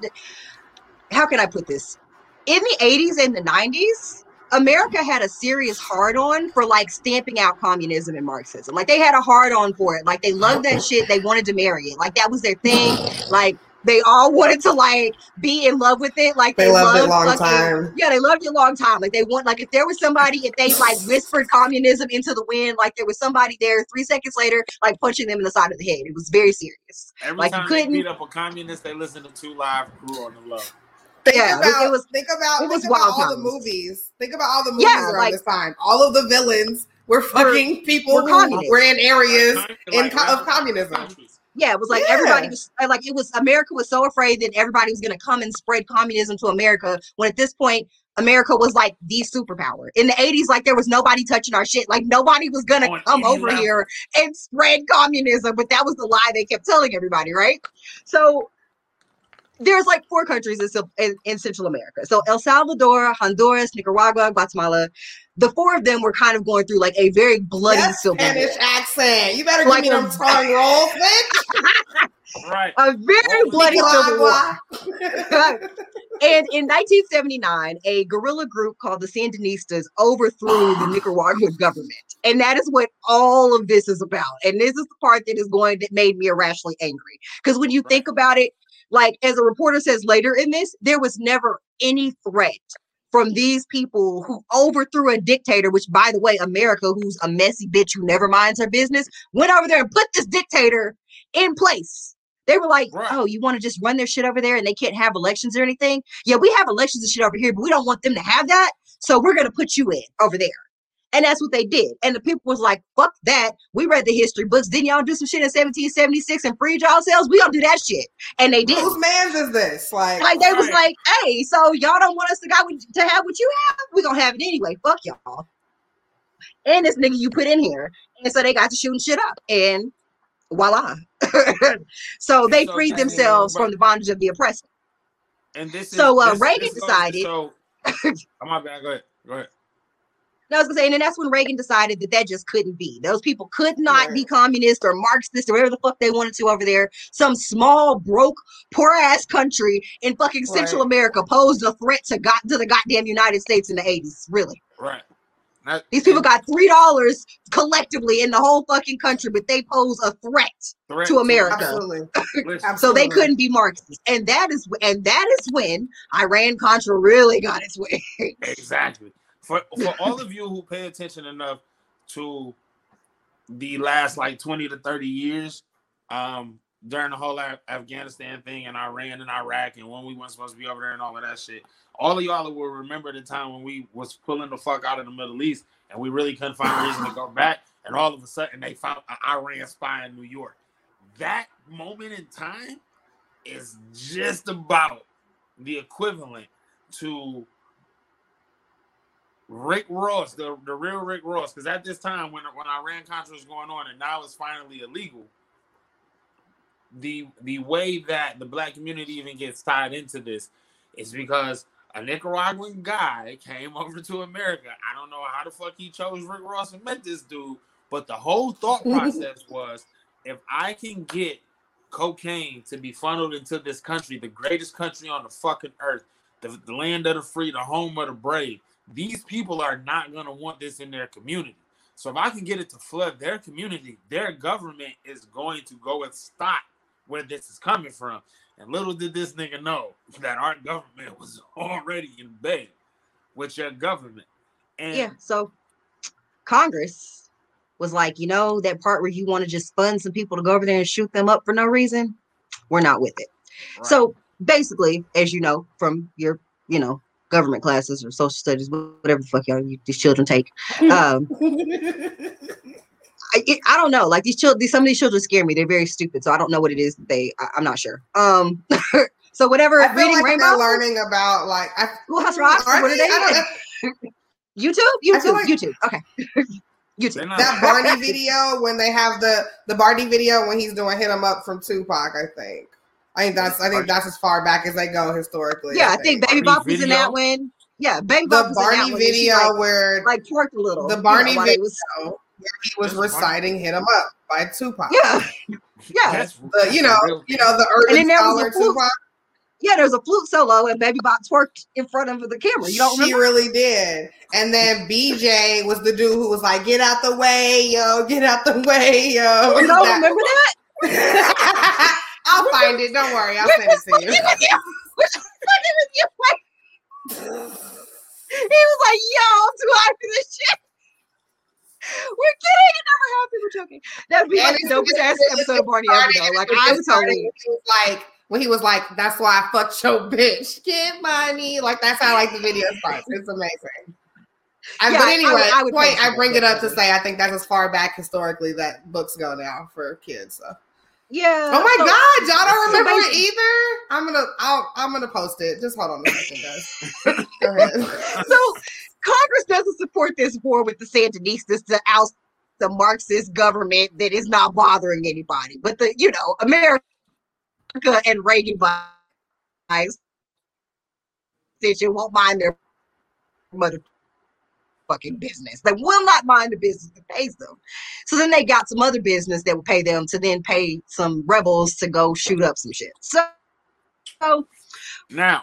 how can I put this? In the eighties and the nineties, America had a serious hard-on for, like, stamping out communism and Marxism. Like, they had a hard-on for it. Like, they loved that shit. They wanted to marry it. Like, that was their thing. Like, they all wanted to, like, be in love with it. Like, they, they loved, loved it a long like, time. Yeah, they loved it a long time. Like, they want, like, if there was somebody, if they, like, whispered communism into the wind, like, there was somebody there three seconds later, like, punching them in the side of the head. It was very serious. Every like, time you couldn't, they beat up a communist, they listened to Two Live Crew on the low. Think yeah, about, it was, think about, it was think wild about all times. the movies. Think about all the movies yeah, around like, this time. All of the villains were fucking people were who were in areas like, in, like, co- of communism. Countries. Yeah, it was like yeah. everybody was like it was America was so afraid that everybody was going to come and spread communism to America when at this point America was like the superpower. In the eighties, like there was nobody touching our shit. Like nobody was going to come over level. here and spread communism. But that was the lie they kept telling everybody. Right. So there's like four countries in, in, in Central America. So El Salvador, Honduras, Nicaragua, Guatemala. The four of them were kind of going through like a very bloody yes, civil war. Spanish accent. You better like, give me them tongue rolls, bitch. Right. A very well, bloody civil war. And in nineteen seventy-nine, a guerrilla group called the Sandinistas overthrew the Nicaraguan government. And that is what all of this is about. And this is the part that is going that made me irrationally angry. Because when you right. think about it, like, as a reporter says later in this, there was never any threat from these people who overthrew a dictator, which, by the way, America, who's a messy bitch who never minds her business, went over there and put this dictator in place. They were like, right. oh, you want to just run their shit over there and they can't have elections or anything? Yeah, we have elections and shit over here, but we don't want them to have that. So we're going to put you in over there. And that's what they did. And the people was like, fuck that. We read the history books. Didn't y'all do some shit in seventeen seventy-six and freed yourselves? We don't do that shit. And they did. Whose man's is this? Like, like they right. was like, hey, so y'all don't want us to, got what, to have what you have? We're going to have it anyway. Fuck y'all. And this nigga you put in here. And so they got to shooting shit up. And voila. So they so freed themselves from the bondage of the oppressor. And this is, So uh, this, Reagan this decided. So, I'm not bad. Go ahead. Go ahead. No, I was gonna say, and then that's when Reagan decided that that just couldn't be. Those people could not right. be communist or Marxist or whatever the fuck they wanted to over there. Some small, broke, poor-ass country in fucking right. Central America posed a threat to God to the goddamn United States in the eighties, really. Right. That, These people got three dollars collectively in the whole fucking country, but they pose a threat, threat to America. Absolutely. Absolutely. So they couldn't be Marxist. And that is and that is when Iran-Contra really got its way. Exactly. For for all of you who pay attention enough to the last like twenty to thirty years, um, during the whole Af- Afghanistan thing and Iran and Iraq and when we weren't supposed to be over there and all of that shit, all of y'all will remember the time when we was pulling the fuck out of the Middle East and we really couldn't find a reason to go back. And all of a sudden they found an Iran spy in New York. That moment in time is just about the equivalent to Rick Ross, the, the real Rick Ross, because at this time when when Iran-Contra was going on and now it's finally illegal, the the way that the black community even gets tied into this is because a Nicaraguan guy came over to America. I don't know how the fuck he chose Rick Ross and met this dude, but the whole thought process was, if I can get cocaine to be funneled into this country, the greatest country on the fucking earth, the, the land of the free, the home of the brave, these people are not going to want this in their community. So if I can get it to flood their community, their government is going to go and stop where this is coming from. And little did this nigga know that our government was already in bed with your government. And yeah, so Congress was like, you know, that part where you want to just fund some people to go over there and shoot them up for no reason, we're not with it. Right. So basically, as you know, from your, you know, government classes or social studies, whatever the fuck y'all, you, these children take. Um, I, it, I don't know. Like these children, these, some of these children scare me. They're very stupid. So I don't know what it is that they, I, I'm not sure. Um, so whatever. I feel reading like Rainbow, they're learning about like, I, well, that's right. What are they doing? YouTube? YouTube, like, YouTube. Okay. YouTube. That Barney video when they have the, the Barney video when he's doing Hit 'Em Up from Tupac, I think. I think that's I think that's as far back as they go historically. Yeah, I think, I think Baby Bop was in that one. Yeah, Baby Bop was in that one. The Barney video like, where like twerked a little. The Barney you know, video was, where he was reciting "Hit 'Em Up" by Tupac. Yeah, yeah. The, you know, you know the urban scholar Tupac. Yeah, there was a flute solo and Baby Bop twerked in front of the camera. You don't remember? She really did. And then B J was the dude who was like, "Get out the way, yo! Get out the way, yo!" You don't that. remember that? I'll find it. Don't worry. I'll send it to you. He was like, "Yo, I'm too high for this shit." We're kidding. It never happened. We're joking. That would be like the dopest ass episode of Barney ever though. Like I was totally like. When he was like, "That's why I fucked your bitch. Get money." Like that's how like the video starts. It's amazing. I, yeah, but anyway, I, I would point I bring it up to say I think that's as far back historically that books go now for kids. So. Yeah. Oh my so, God, y'all don't remember it either. I'm gonna I'll, I'm gonna post it. Just hold on a second, guys. Go ahead. So Congress doesn't support this war with the Sandinistas to oust the Marxist government that is not bothering anybody, but the you know America. And Reagan guys that you won't mind their motherfucking business. They will not mind the business that pays them. So then they got some other business that would pay them to then pay some rebels to go shoot up some shit. So, so now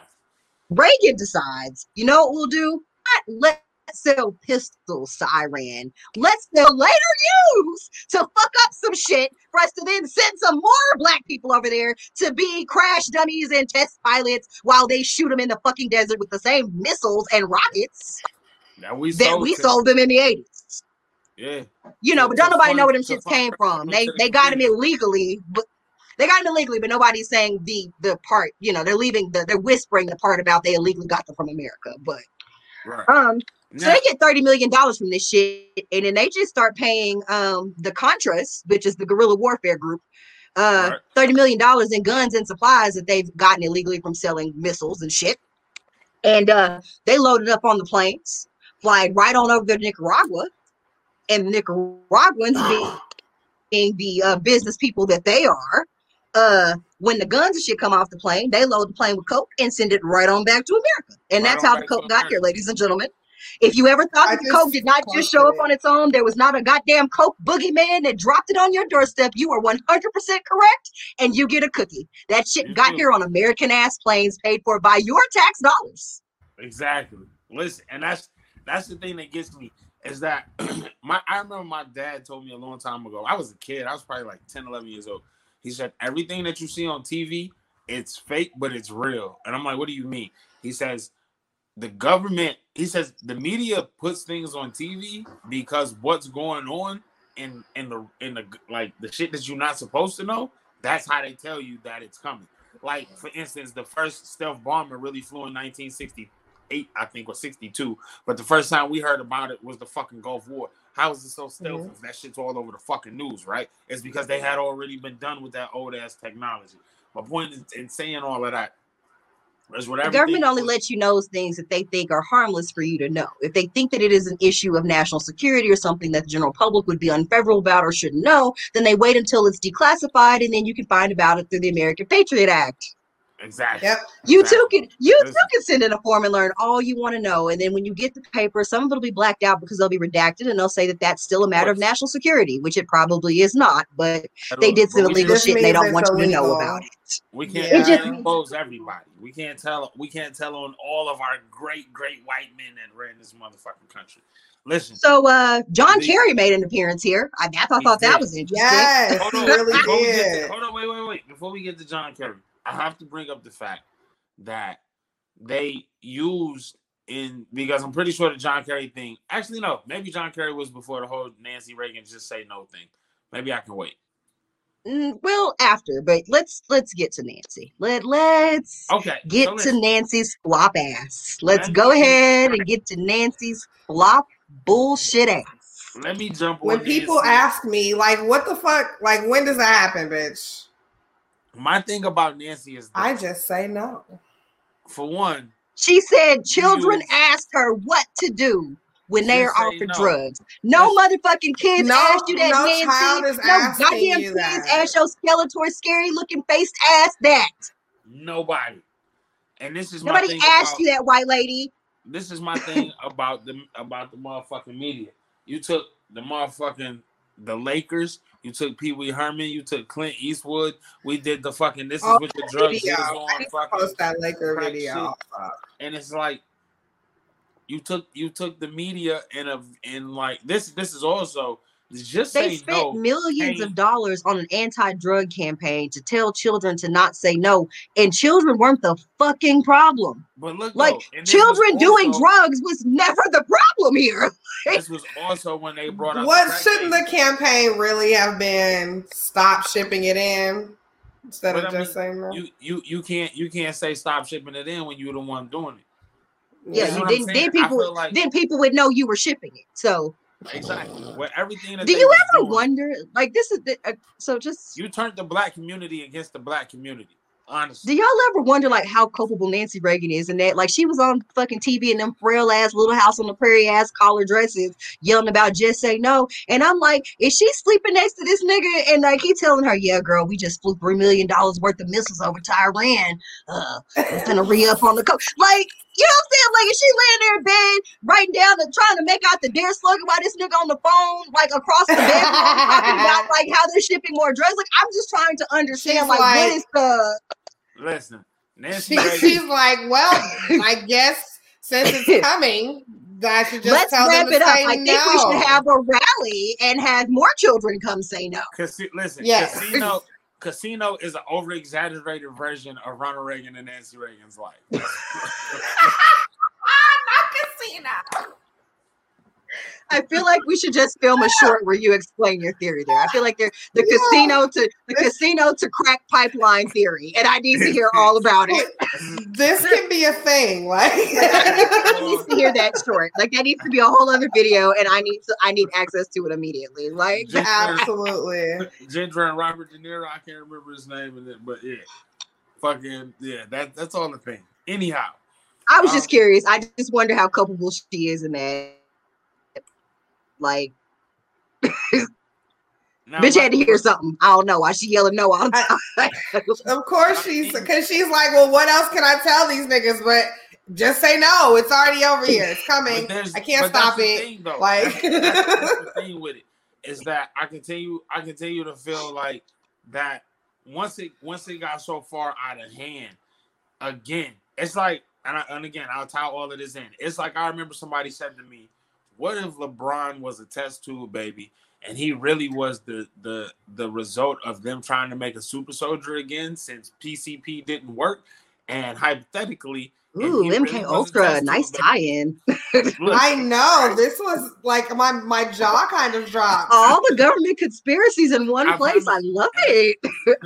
Reagan decides, you know what we'll do? Let's sell pistols to Iran. Let's they'll later use to fuck up some shit for us to then send some more black people over there to be crash dummies and test pilots while they shoot them in the fucking desert with the same missiles and rockets that we sold, that we sold them in the eighties. Yeah. You know, but don't nobody know where them shits came from. They they got them illegally, but they got them illegally, but nobody's saying the the part, you know, they're leaving the they're whispering the part about they illegally got them from America. But right. um So they get thirty million dollars from this shit, and then they just start paying um, the Contras, which is the guerrilla warfare group, uh, right. thirty million dollars in guns and supplies that they've gotten illegally from selling missiles and shit. And uh, they loaded up on the planes, flying right on over to Nicaragua, and the Nicaraguans being the uh, business people that they are, uh, when the guns and shit come off the plane, they load the plane with coke and send it right on back to America. And right that's how the coke got here, ladies and gentlemen. If you ever thought that the coke did not just show up on its own, there was not a goddamn coke boogeyman that dropped it on your doorstep, you are one hundred percent correct, and you get a cookie. That shit got here on American-ass planes paid for by your tax dollars. Exactly. Listen, and that's that's the thing that gets me, is that my I remember my dad told me a long time ago, I was a kid, I was probably like ten, eleven years old. He said, everything that you see on T V, it's fake, but it's real. And I'm like, what do you mean? He says, the government, he says, the media puts things on T V because what's going on in in the in the like the shit that you're not supposed to know. That's how they tell you that it's coming. Like for instance, the first stealth bomber really flew in nineteen sixty-eight, I think, or sixty-two. But the first time we heard about it was the fucking Gulf War. How is it so stealthy? Mm-hmm. That shit's all over the fucking news, right? It's because they had already been done with that old ass technology. My point is in saying all of that. The government only was. lets you know things that they think are harmless for you to know. If they think that it is an issue of national security or something that the general public would be unfavorable about or shouldn't know, then they wait until it's declassified, and then you can find about it through the American Patriot Act. Exactly. Yep. You exactly. too can you exactly. too can send in a form and learn all you want to know, and then when you get the paper, some of it'll be blacked out because they'll be redacted, and they'll say that that's still a matter of national security, which it probably is not. But they did some illegal shit, and they don't want you to know about it. We can't yeah. just, impose everybody. We can't tell. We can't tell on all of our great, great white men that ran this motherfucking country. Listen. So uh, John they, Kerry made an appearance here. I, I thought, thought that was interesting. Yes, hold on, really did. Hold on, wait, wait, wait. Before we get to John Kerry. I have to bring up the fact that they used in, because I'm pretty sure the John Kerry thing, actually, no, maybe John Kerry was before the whole Nancy Reagan just say no thing. Maybe I can wait. Well, after, but let's let's get to Nancy. Let let's okay, get so let's, to Nancy's flop ass. Let's go ahead and get to Nancy's flop bullshit ass. Let me jump on. When people Nancy. ask me, like, what the fuck? Like, when does that happen, bitch? My thing about Nancy is that I just say no. For one, she said children she was, asked her what to do when they are offered no. drugs. No That's, motherfucking kids no, ask you that, no Nancy. Child is no goddamn kids that. ask your skeletor scary looking faced ass that. Nobody. And this is Nobody my thing asked about, you that, white lady. This is my thing about the about the motherfucking media. You took the motherfucking the Lakers, you took Pee Wee Herman, you took Clint Eastwood. We did the fucking this is oh, what your drugs is on I fucking post that Laker video. Shit. And it's like You took you took the media and a and like this this is also just they spent no, millions of dollars on an anti-drug campaign to tell children to not say no, and children weren't the fucking problem. But look, like though, children also, doing drugs was never the problem here. This was also when they brought up what shouldn't the campaign really have been? Stop shipping it in instead but of I just mean, saying no. You you you can't you can't say stop shipping it in when you're the one doing it. Yeah, you know you know then, then people like, then people would know you were shipping it. So exactly, well, everything. That do you ever doing, wonder? Like this is the, uh, so just you turned the black community against the black community. Honestly, do y'all ever wonder like how culpable Nancy Reagan is in that? Like she was on fucking T V in them frail ass Little House on the Prairie ass collar dresses, yelling about just say no. And I'm like, is she sleeping next to this nigga? And like he telling her, yeah, girl, we just flew three million dollars worth of missiles over to Iran. Uh, it's gonna re up on the coast, like. You know what I'm saying? Like, is she laying there in bed, writing down and trying to make out the dare slogan while this nigga on the phone, like across the bed, talking about like how they're shipping more drugs? Like, I'm just trying to understand, like, like, what is the? Listen, Nancy. She, she's like, well, I guess since it's coming, I should just Let's tell wrap them to it up. Say I think no. we should have a rally and have more children come say no. Casi- listen, yes. Casino, Casino is an over-exaggerated version of Ronald Reagan and Nancy Reagan's life. I'm not Casino. I feel like we should just film a short where you explain your theory there. I feel like they're the yeah. casino to the casino to crack pipeline theory, and I need to hear all about it. This can be a thing, like I need to hear that short. Like that needs to be a whole other video, and I need to I need access to it immediately. Like Ginger, absolutely. Ginger and Robert De Niro. I can't remember his name, in it, but yeah, fucking yeah. That that's all the thing. Anyhow, I was um, just curious. I just wonder how culpable she is in that. Like, now, bitch had to hear something. I don't know why she yelling no all the time. Of course she's, because she's like, well, what else can I tell these niggas? But just say no. It's already over here. It's coming. I can't stop it. Thing, like, that's, that's the thing with it is that I continue, I continue to feel like that once it once it got so far out of hand, again, it's like, and, I, and again, I'll tie all of this in. It's like I remember somebody said to me. What if LeBron was a test tube baby and he really was the the the result of them trying to make a super soldier again since P C P didn't work? And hypothetically, ooh, M K really Ultra, nice tie-in. I know this was like my, my jaw kind of dropped. All the government conspiracies in one I place. Remember, I love it.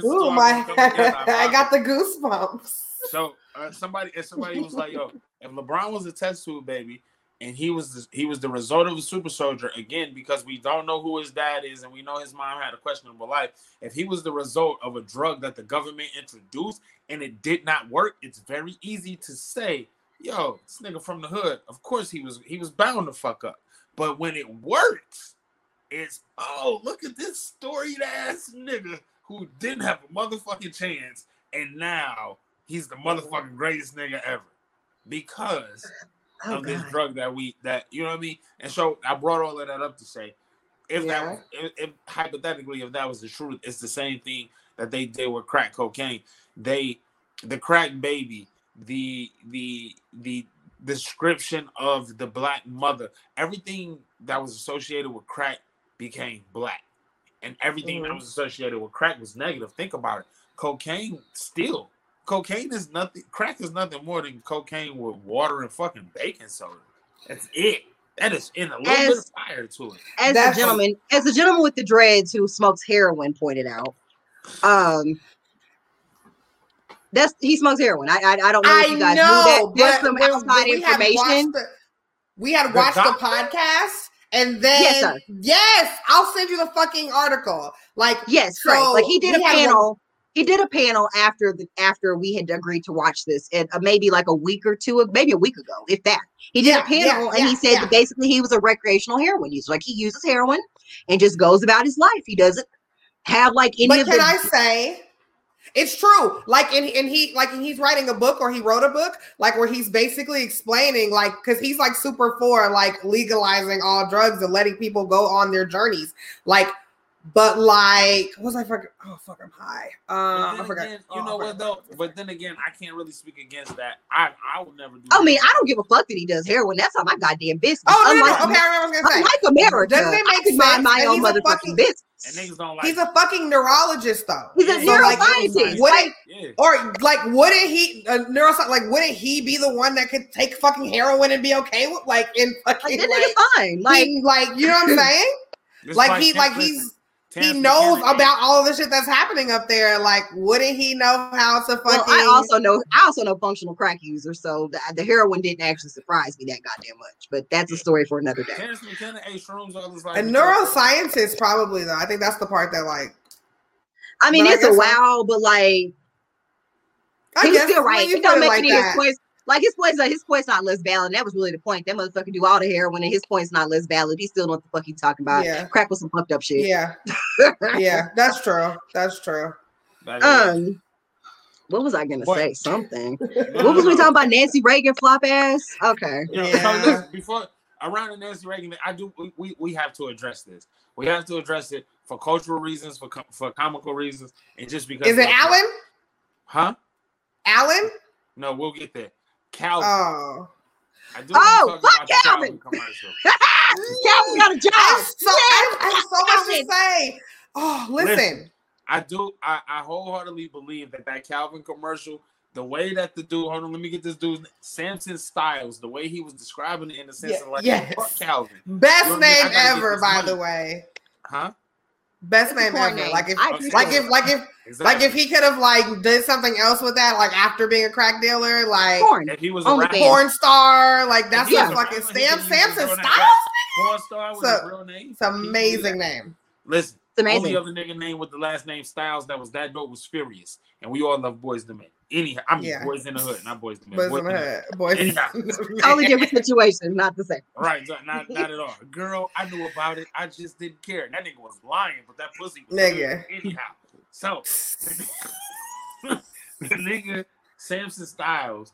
Ooh, my I got the goosebumps. So uh, somebody somebody was like, yo, if LeBron was a test tube baby. And he was the, he was the result of a super soldier again because we don't know who his dad is and we know his mom had a questionable life. If he was the result of a drug that the government introduced and it did not work, it's very easy to say, "Yo, this nigga from the hood. Of course he was he was bound to fuck up." But when it works, it's oh look at this storied ass nigga who didn't have a motherfucking chance and now he's the motherfucking greatest nigga ever because. Oh, of this God. drug that we that you know what I mean, and so I brought all of that up to say, if yeah. that if, if hypothetically if that was the truth, it's the same thing that they did with crack cocaine. They the crack baby, the the the description of the black mother, everything that was associated with crack became black, and everything mm-hmm. that was associated with crack was negative. Think about it. Cocaine still. Cocaine is nothing. Crack is nothing more than cocaine with water and fucking baking soda. That's it. That is in a little as, bit of fire to it. As That's a gentleman, a, as a gentleman with the dreads who smokes heroin pointed out, Um, that's he smokes heroin. I I, I don't know if you guys know, knew that. There's some outside we information. Had the, we had watched the, the podcast, and then yes, sir. yes, I'll send you the fucking article. Like yes, so right. Like he did a panel. One, He did a panel after the, after we had agreed to watch this, and uh, maybe like a week or two, maybe a week ago, if that. He did yeah, a panel, yeah, and yeah, he said yeah. that basically he was a recreational heroin user. Like he uses heroin and just goes about his life. He doesn't have like any. But of can the- I say, it's true. Like and and he like and he's writing a book, or he wrote a book, like where he's basically explaining, like, because he's like super for like legalizing all drugs and letting people go on their journeys, like. But like, what was I forget? Oh fuck, I'm high. Um, I forgot. Again, you oh, know what though? But then again, I can't really speak against that. I I would never do. I that. mean, I don't give a fuck that he does heroin. That's not my goddamn business. Oh no, unlike, no, okay, I remember what I was gonna say. Like America, doesn't it make I can mind my and own motherfucking fucking, business? And niggas don't like. He's a fucking neurologist though. He's a so neuroscientist. Like, wouldn't, yeah. Or like, wouldn't he? A neuroscientist? Like, wouldn't he be the one that could take fucking heroin and be okay with like in fucking? Like, like, fine. Like, he, like you know what I'm saying? Like, like he like he's. He knows about all the shit that's happening up there. Like, wouldn't he know how to fucking? Well, I also know. I also know functional crack users. So the, the heroin didn't actually surprise me that goddamn much. But that's a story for another day. A neuroscientist, probably though. I think that's the part that, like. I mean, it's a wow, but like. He was still right. It don't make any of his points. Like his points, like his point's not less valid. That was really the point. That motherfucker do all the heroin, and his point's not less valid. He still know what the fuck he's talking about. Yeah. Crack with some fucked up shit. Yeah, yeah, that's true. That's true. Um, what was I gonna what? say? Something. What was we talking about? Nancy Reagan flop ass. Okay. You know, yeah. Before around the Nancy Reagan, I do. We we have to address this. We have to address it for cultural reasons, for for comical reasons, and just because. Is it Alan? That. Huh? Alan? No, we'll get there. Calvin. Oh, I do oh fuck Calvin. Calvin got a job. I have so, I, I have so much Calvin. to say. Oh, listen. listen I do. I, I wholeheartedly believe that that Calvin commercial, the way that the dude, hold on, let me get this dude, Samson Styles, the way he was describing it in the sense yeah, of like, yes. fuck Calvin. Best you know name I mean? I ever, by money. the way. Huh? Best That's name ever. Name. Like if, okay. like if, like if. Exactly. Like if he could have like did something else with that, like after being a crack dealer, like porn, if he was a rap- porn star, like that's what fucking Sam Samson Styles. Porn star was so, a real name. It's an amazing name. Listen, it's amazing. Only other nigga name with the last name Styles that was that dope was Furious, and we all love Boys to Men. Anyhow, I mean yeah. Boys in the Hood, not Boys to Men. Boys, boys in the Hood. Boys. Anyhow, only different situation, not the same. Right, not not at all. Girl, I knew about it. I just didn't care. That nigga was lying, but that pussy was nigga. Good. Anyhow. So, the nigga Samson Styles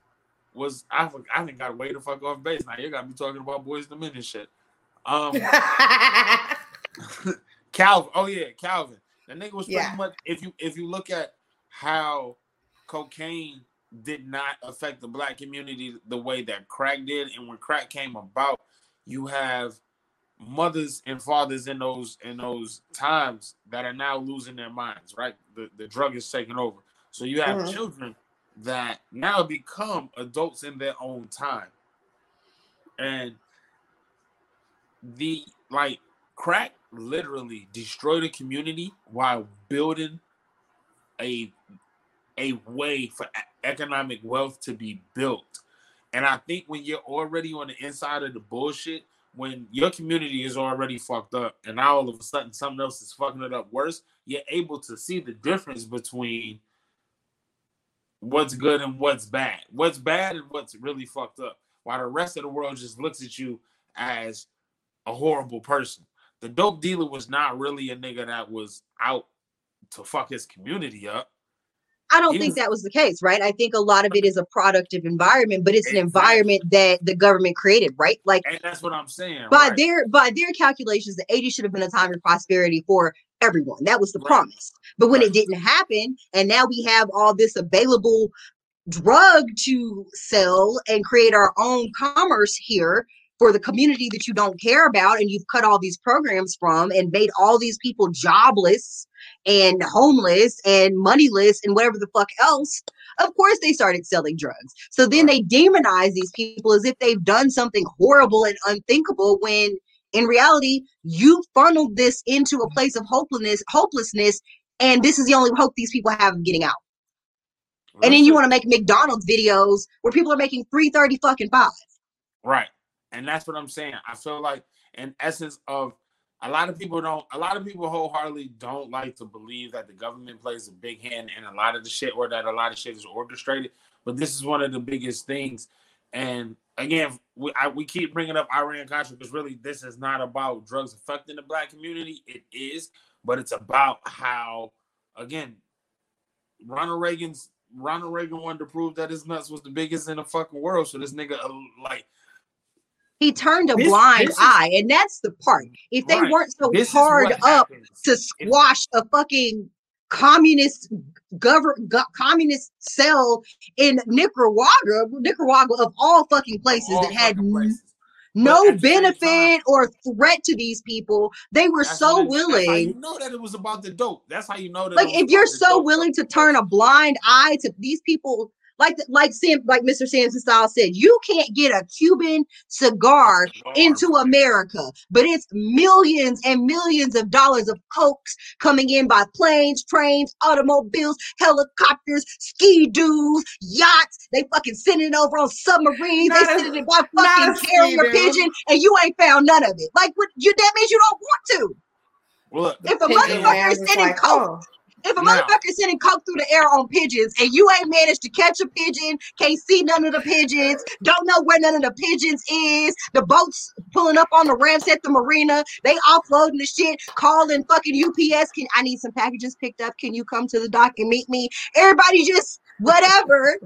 was, I, I think, got way the fuck off base. Now, you got me talking about Boys to Men and shit. Um, Calvin. Oh, yeah, Calvin. That nigga was pretty yeah. much, if you, if you look at how cocaine did not affect the black community the way that crack did, and when crack came about, you have mothers and fathers in those in those times that are now losing their minds, right? The the drug is taking over. So you have mm-hmm. children that now become adults in their own time. And the like crack literally destroyed a community while building a a way for economic wealth to be built. And I think when you're already on the inside of the bullshit, when your community is already fucked up and now all of a sudden something else is fucking it up worse, you're able to see the difference between what's good and what's bad. What's bad and what's really fucked up. While the rest of the world just looks at you as a horrible person. The dope dealer was not really a nigga that was out to fuck his community up. I don't he think was, that was the case, right? I think a lot of it is a product of environment, but it's exactly. an environment that the government created, right? Like, and that's what I'm saying. By right. their by their calculations, the eighties should have been a time of prosperity for everyone. That was the right. promise. But when right. it didn't happen, and now we have all this available drug to sell and create our own commerce here for the community that you don't care about, and you've cut all these programs from and made all these people jobless and homeless and moneyless and whatever the fuck else, of course they started selling drugs. So then they demonize these people as if they've done something horrible and unthinkable, when in reality, you funneled this into a place of hopelessness, hopelessness And this is the only hope these people have of getting out. Well, and then you want to make McDonald's videos where people are making three thirty fucking five. Right. And that's what I'm saying. I feel like in essence of a lot of people don't, a lot of people wholeheartedly don't like to believe that the government plays a big hand in a lot of the shit, or that a lot of shit is orchestrated. But this is one of the biggest things. And again, we I, we keep bringing up Iran-Contra because really this is not about drugs affecting the black community. It is, but it's about how, again, Ronald Reagan's Ronald Reagan wanted to prove that his nuts was the biggest in the fucking world. So this nigga, like, he turned a this, blind this is, eye, and that's the part. If they right, weren't so hard up to squash a fucking communist government, go- communist cell in Nicaragua, Nicaragua of all fucking places all that had places. no benefit time, or threat to these people, they were so it, willing. That's how you know that it was about the dope. That's how you know that. Like, if you're so willing to turn a blind eye to these people. Like, like Sam, like Mister Samson Styles said, you can't get a Cuban cigar into America, but it's millions and millions of dollars of cokes coming in by planes, trains, automobiles, helicopters, ski-doos, yachts. They fucking sending it over on submarines. Not they sending it by fucking carrier pigeon, and you ain't found none of it. Like, what? You, that means you don't want to. Well, look, if a motherfucker is sending like, coke. Oh. If a now, motherfucker sending coke through the air on pigeons and you ain't managed to catch a pigeon, can't see none of the pigeons, don't know where none of the pigeons is, the boats pulling up on the ramps at the marina, they offloading the shit, calling fucking U P S, can I need some packages picked up, can you come to the dock and meet me? Everybody just whatever.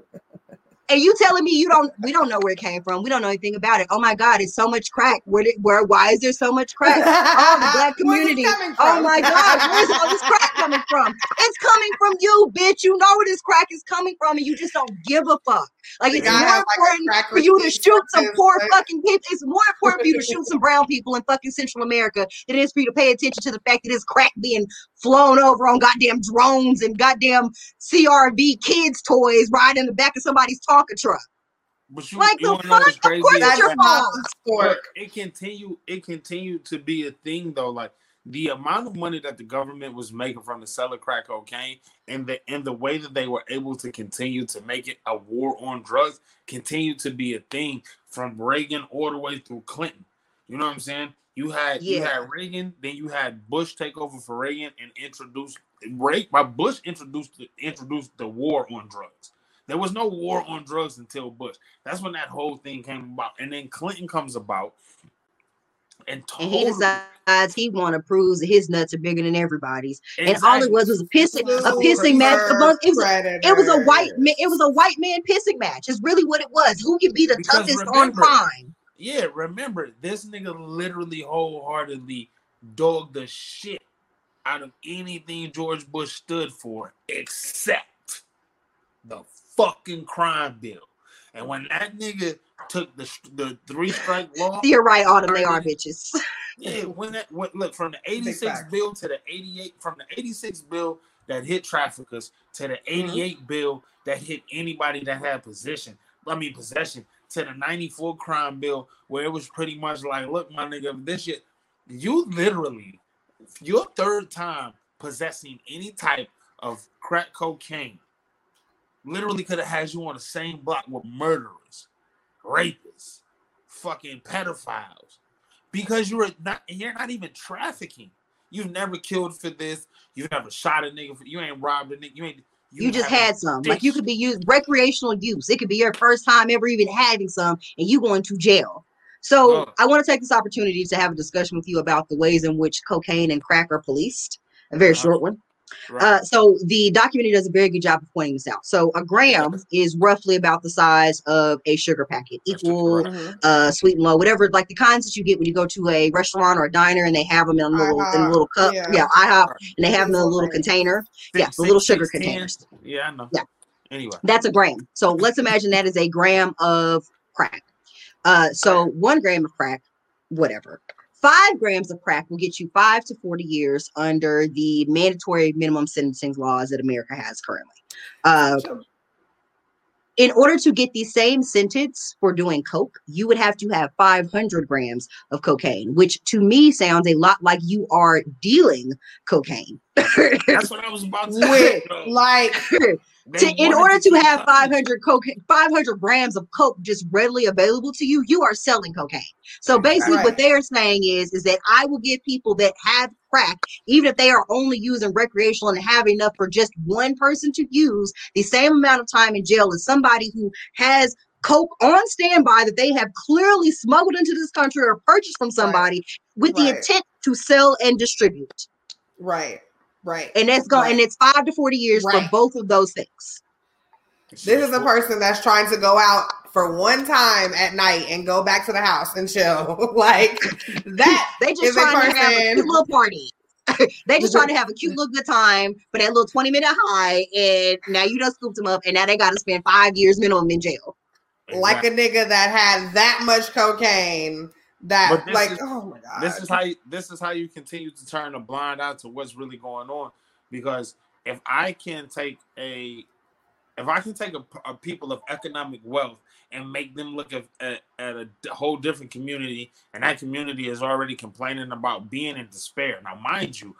And you telling me you don't, we don't know where it came from. We don't know anything about it. Oh my God, it's so much crack. Where did, where, why is there so much crack? Oh, the black community. Oh my God, where's all this crack coming from? It's coming from you, bitch. You know where this crack is coming from and you just don't give a fuck. Like, it's more important for you to shoot some poor fucking people. It's more important for you to shoot some brown people in fucking Central America than it is for you to pay attention to the fact that it's crack being flown over on goddamn drones and goddamn C R V kids toys riding in the back of somebody's Tonka truck. But you, like, you the fuck? Of course it's your fault. It continue, it continued to be a thing though. Like, the amount of money that the government was making from the sale of crack cocaine, and the and the way that they were able to continue to make it a war on drugs continued to be a thing from Reagan all the way through Clinton. You know what I'm saying? You had yeah. you had Reagan, then you had Bush take over for Reagan and introduce Reagan. By Bush introduced introduced the war on drugs. There was no war on drugs until Bush. That's when that whole thing came about, and then Clinton comes about, and, and he decides he want to prove that his nuts are bigger than everybody's, exactly. And all it was was a pissing a pissing match. Among, it was a, it was a white man, it was a white man pissing match. It's really what it was. Who can be the because toughest remember, on crime? Yeah, remember, this nigga literally wholeheartedly dogged the shit out of anything George Bush stood for, except the fucking crime bill. And when that nigga took the the three strike law, you're right, Autumn, they are bitches. Yeah, when that went, look, from the eighty-six bill to the eighty-eight, from the eighty-six bill that hit traffickers to the eighty-eight mm-hmm. bill that hit anybody that had possession. I mean possession. To the ninety-four crime bill, where it was pretty much like, look, my nigga, this shit, you literally, your third time possessing any type of crack cocaine literally could have had you on the same block with murderers, rapists, fucking pedophiles, because you're not, you're not even trafficking. You've never killed for this. You've never shot a nigga. For, you ain't robbed a nigga. You ain't. You, you just had some. Like, you could be used recreational use. It could be your first time ever even having some, and you going to jail. So oh. I want to take this opportunity to have a discussion with you about the ways in which cocaine and crack are policed. A very uh-huh. short one. Right. Uh, so the documentary does a very good job of pointing this out. So a gram is roughly about the size of a sugar packet, equal, uh, sweet and low, whatever, like the kinds that you get when you go to a restaurant or a diner and they have them in a little I-hop. in a little cup. Yeah, yeah I hop, and they have them in a little container. Six, yeah, the six, little sugar six, containers. Ten. Yeah, I know. Yeah. Anyway, that's a gram. So let's imagine that is a gram of crack. Uh, so one gram of crack, whatever. Five grams of crack will get you five to forty years under the mandatory minimum sentencing laws that America has currently. Uh, in order to get the same sentence for doing coke, you would have to have five hundred grams of cocaine, which to me sounds a lot like you are dealing cocaine. That's what I was about to say. Like, to, in order to have five hundred cocaine, five hundred grams of coke just readily available to you, you are selling cocaine. So basically right. what they're saying is, is that I will give people that have crack, even if they are only using recreational and have enough for just one person to use, the same amount of time in jail as somebody who has coke on standby that they have clearly smuggled into this country or purchased from somebody right. with right. the intent to sell and distribute. Right. Right. And that's going right. and it's five to forty years right. for both of those things. This is a person that's trying to go out for one time at night and go back to the house and chill. Like that they just is trying a person. To have a cute little party. They just trying to have a cute little good time for that little twenty minute high, and now you done scooped them up, and now they gotta spend five years minimum in jail. Like exactly. a nigga that had that much cocaine. That like is, oh my god, this is how you, this is how you continue to turn a blind eye to what's really going on. Because if I can take a if I can take a, a people of economic wealth and make them look at, at, at a whole different community, and that community is already complaining about being in despair. Now, mind you,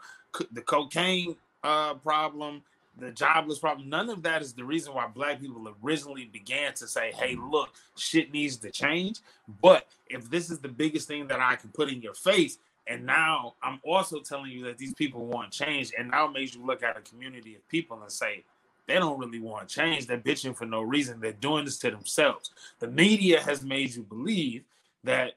the cocaine uh, problem, the jobless problem, none of that is the reason why Black people originally began to say, hey, look, shit needs to change. But if this is the biggest thing that I can put in your face, and now I'm also telling you that these people want change, and now it makes you look at a community of people and say, they don't really want change. They're bitching for no reason. They're doing this to themselves. The media has made you believe that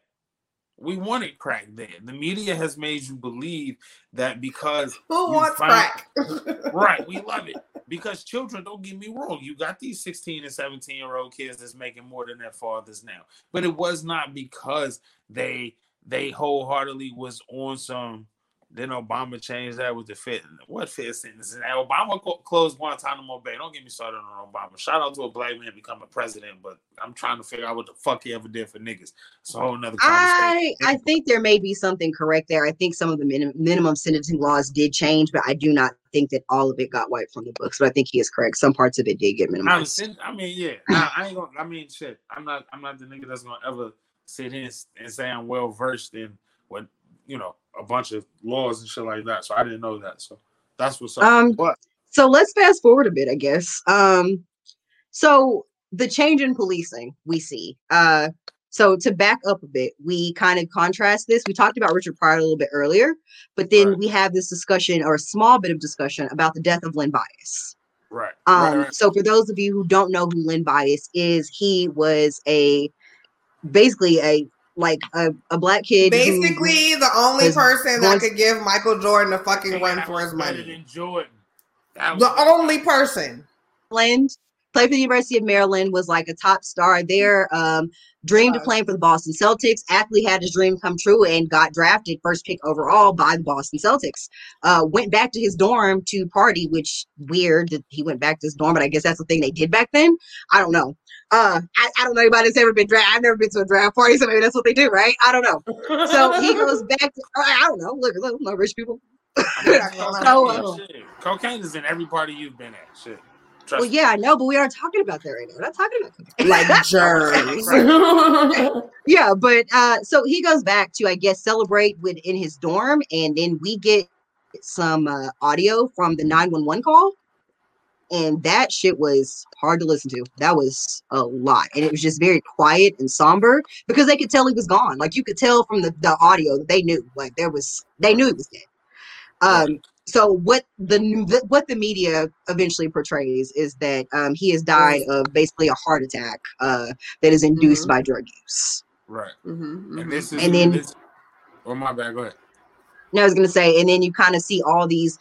we wanted crack then. The media has made you believe that because who wants find, crack? Right, we love it. Because children, don't get me wrong, you got these sixteen and seventeen year old kids that's making more than their fathers now. But it was not because they they wholeheartedly was on some. Then Obama changed that with the fit. What fit sentence? And Obama co- closed Guantanamo Bay. Don't get me started on Obama. Shout out to a Black man becoming president, but I'm trying to figure out what the fuck he ever did for niggas. It's a whole nother conversation. I, I think there may be something correct there. I think some of the min- minimum sentencing laws did change, but I do not think that all of it got wiped from the books. But I think he is correct. Some parts of it did get minimized. I mean, I mean yeah. I, I ain't gonna. I mean, shit. I'm not. I'm not the nigga that's gonna ever sit here and, and say I'm well versed in what you know. A bunch of laws and shit like that. So I didn't know that. So that's what's up. Um, but. So let's fast forward a bit, I guess. Um, so the change in policing we see. Uh, so to back up a bit, we kind of contrast this. We talked about Richard Pryor a little bit earlier, but then right. we have this discussion or a small bit of discussion about the death of Len Bias. Right. Um, right, right. So for those of you who don't know who Len Bias is, he was a basically a Like a, a Black kid, basically the only person that could give Michael Jordan a fucking run for his money. Than Jordan. The only person. Maryland, played for the University of Maryland, was like a top star there. Um, dreamed uh, of playing for the Boston Celtics. Actually had his dream come true and got drafted first pick overall by the Boston Celtics. Uh, went back to his dorm to party, which weird that he went back to his dorm, but I guess that's the thing they did back then. I don't know. Uh, I, I don't know anybody that's ever been draft. I've never been to a draft party, so maybe that's what they do, right? I don't know. So he goes back to, I don't know. Look, look, no rich people. so, uh, cocaine is in every party you've been at. Shit. Trust well, me. Yeah, I know, but we aren't talking about that right now. We're not talking about cocaine. Like germs. Yeah, but uh, so he goes back to, I guess, celebrate within his dorm, and then we get some uh, audio from the nine one one call. And that shit was hard to listen to. That was a lot. And it was just very quiet and somber because they could tell he was gone. Like you could tell from the, the audio that they knew. Like there was, they knew he was dead. Um, so what the what the media eventually portrays is that um, he has died of basically a heart attack uh, that is induced mm-hmm. by drug use. Right. Mm-hmm, mm-hmm. And this is. And then. This, oh my bad. Go ahead. No, I was gonna say, and then you kind of see all these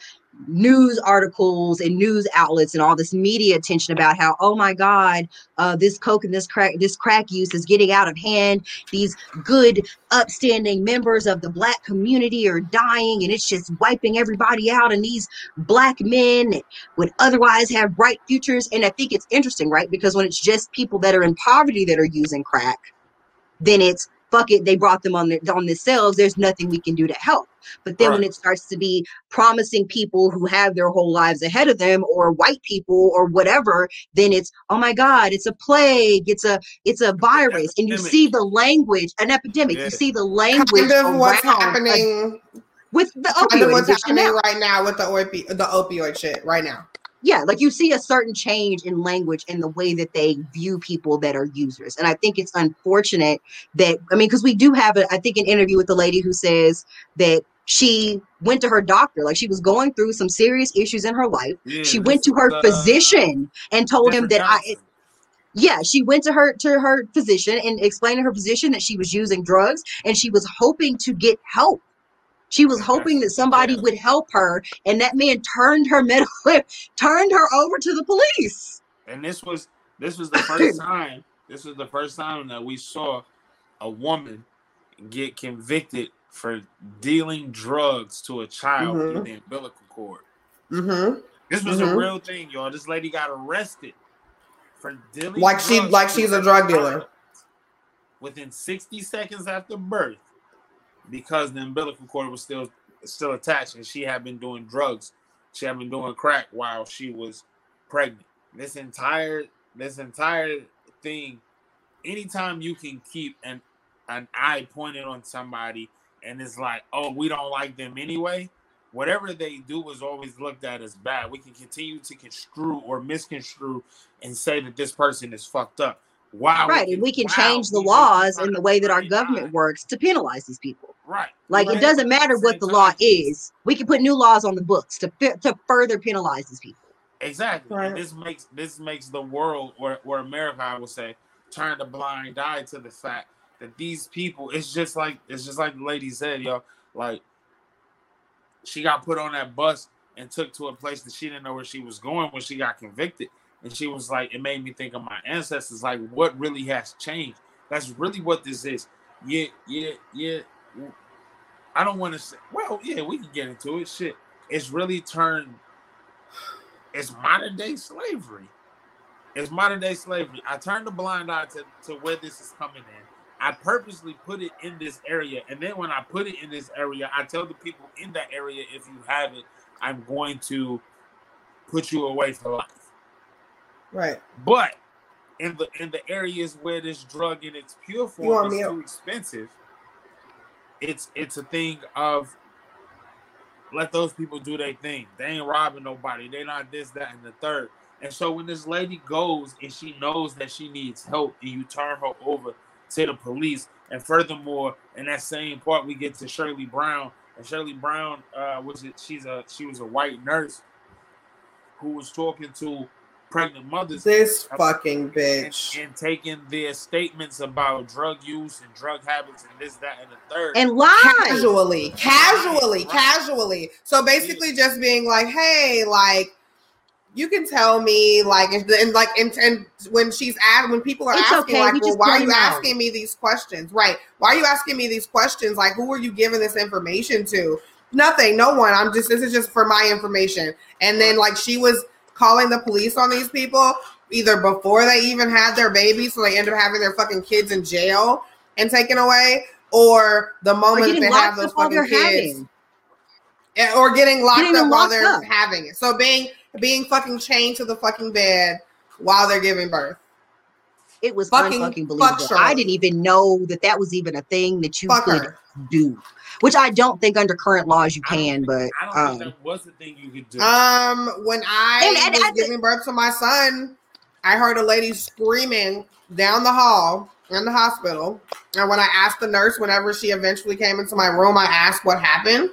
news articles and news outlets and all this media attention about how, oh my God, uh, this coke and this crack, this crack use is getting out of hand. These good, upstanding members of the Black community are dying, and it's just wiping everybody out. And these Black men would otherwise have bright futures. And I think it's interesting, right? Because when it's just people that are in poverty that are using crack, then it's fuck it, they brought them on their, on themselves. There's nothing we can do to help. But then right. when it starts to be promising people who have their whole lives ahead of them, or white people or whatever, then it's, oh my God, it's a plague. It's a, it's a virus. Epidemic. And you see the language, an epidemic, yeah. you see the language kind of what's happening. A, with the opioid. What's happening now. right now with the opi- the opioid shit right now. Yeah, like you see a certain change in language and the way that they view people that are users. And I think it's unfortunate that, I mean, because we do have, a, I think, an interview with the lady who says that she went to her doctor, like she was going through some serious issues in her life. Yeah, she went to her the, physician and told him that I... Yeah, she went to her to her physician and explained to her physician that she was using drugs and she was hoping to get help. She was hoping that somebody yeah. would help her, and that man turned her medical turned her over to the police. And this was this was the first time this was the first time that we saw a woman get convicted for dealing drugs to a child mm-hmm. through the umbilical cord. Mm-hmm. This was mm-hmm. a real thing, y'all. This lady got arrested. Like she, like she's a drug dealer. Within sixty seconds after birth, because the umbilical cord was still still attached, and she had been doing drugs. She had been doing crack while she was pregnant. This entire this entire thing. Anytime you can keep an an eye pointed on somebody, and it's like, oh, we don't like them anyway. Whatever they do is always looked at as bad. We can continue to construe or misconstrue and say that this person is fucked up. Wow. Right. And we can wow, change the laws and the way that our government works to penalize these people. Right. Like right. It doesn't matter what the law is. We can put new laws on the books to to further penalize these people. Exactly. Right. And this makes this makes the world or, or America, I would say, turn a blind eye to the fact that these people, it's just like it's just like the lady said, yo, like she got put on that bus and took to a place that she didn't know where she was going when she got convicted. And she was like, it made me think of my ancestors. Like, what really has changed? That's really what this is. Yeah, yeah, yeah. I don't want to say, well, yeah, we can get into it. Shit. It's really turned, it's modern day slavery. It's modern day slavery. I turned a blind eye to, to where this is coming in. I purposely put it in this area. And then when I put it in this area, I tell the people in that area, if you have it, I'm going to put you away for life. Right. But in the in the areas where this drug in its pure form is too expensive, it's it's a thing of let those people do their thing. They ain't robbing nobody. They not this, that, and the third. And so when this lady goes and she knows that she needs help and you turn her over to the police, and furthermore, in that same part, we get to Shirley Brown, and Shirley Brown, uh, was it? She's a she was a white nurse who was talking to pregnant mothers. This fucking and, bitch, and taking their statements about drug use and drug habits and this, that, and the third, and lies casually, casually, right. casually. So basically, yeah. just being like, hey, like. You can tell me, like, and like, and, and when she's at, when people are it's asking, okay, like, we well, why are you out. asking me these questions? Right? Why are you asking me these questions? Like, who are you giving this information to? Nothing, no one. I'm just. This is just for my information. And then, like, she was calling the police on these people either before they even had their baby, so they end up having their fucking kids in jail and taken away, or the moment they have those fucking kids, having. or getting locked getting up while locked they're up. having it. So being. Being fucking chained to the fucking bed while they're giving birth. It was fucking fucking believable. Fuck I didn't even know that that was even a thing that you fuck could her. do, which I don't think under current laws you can. I but think, I don't um, think that was the thing you could do. Um, when I and, and, was I th- giving birth to my son, I heard a lady screaming down the hall in the hospital. And when I asked the nurse, whenever she eventually came into my room, I asked what happened.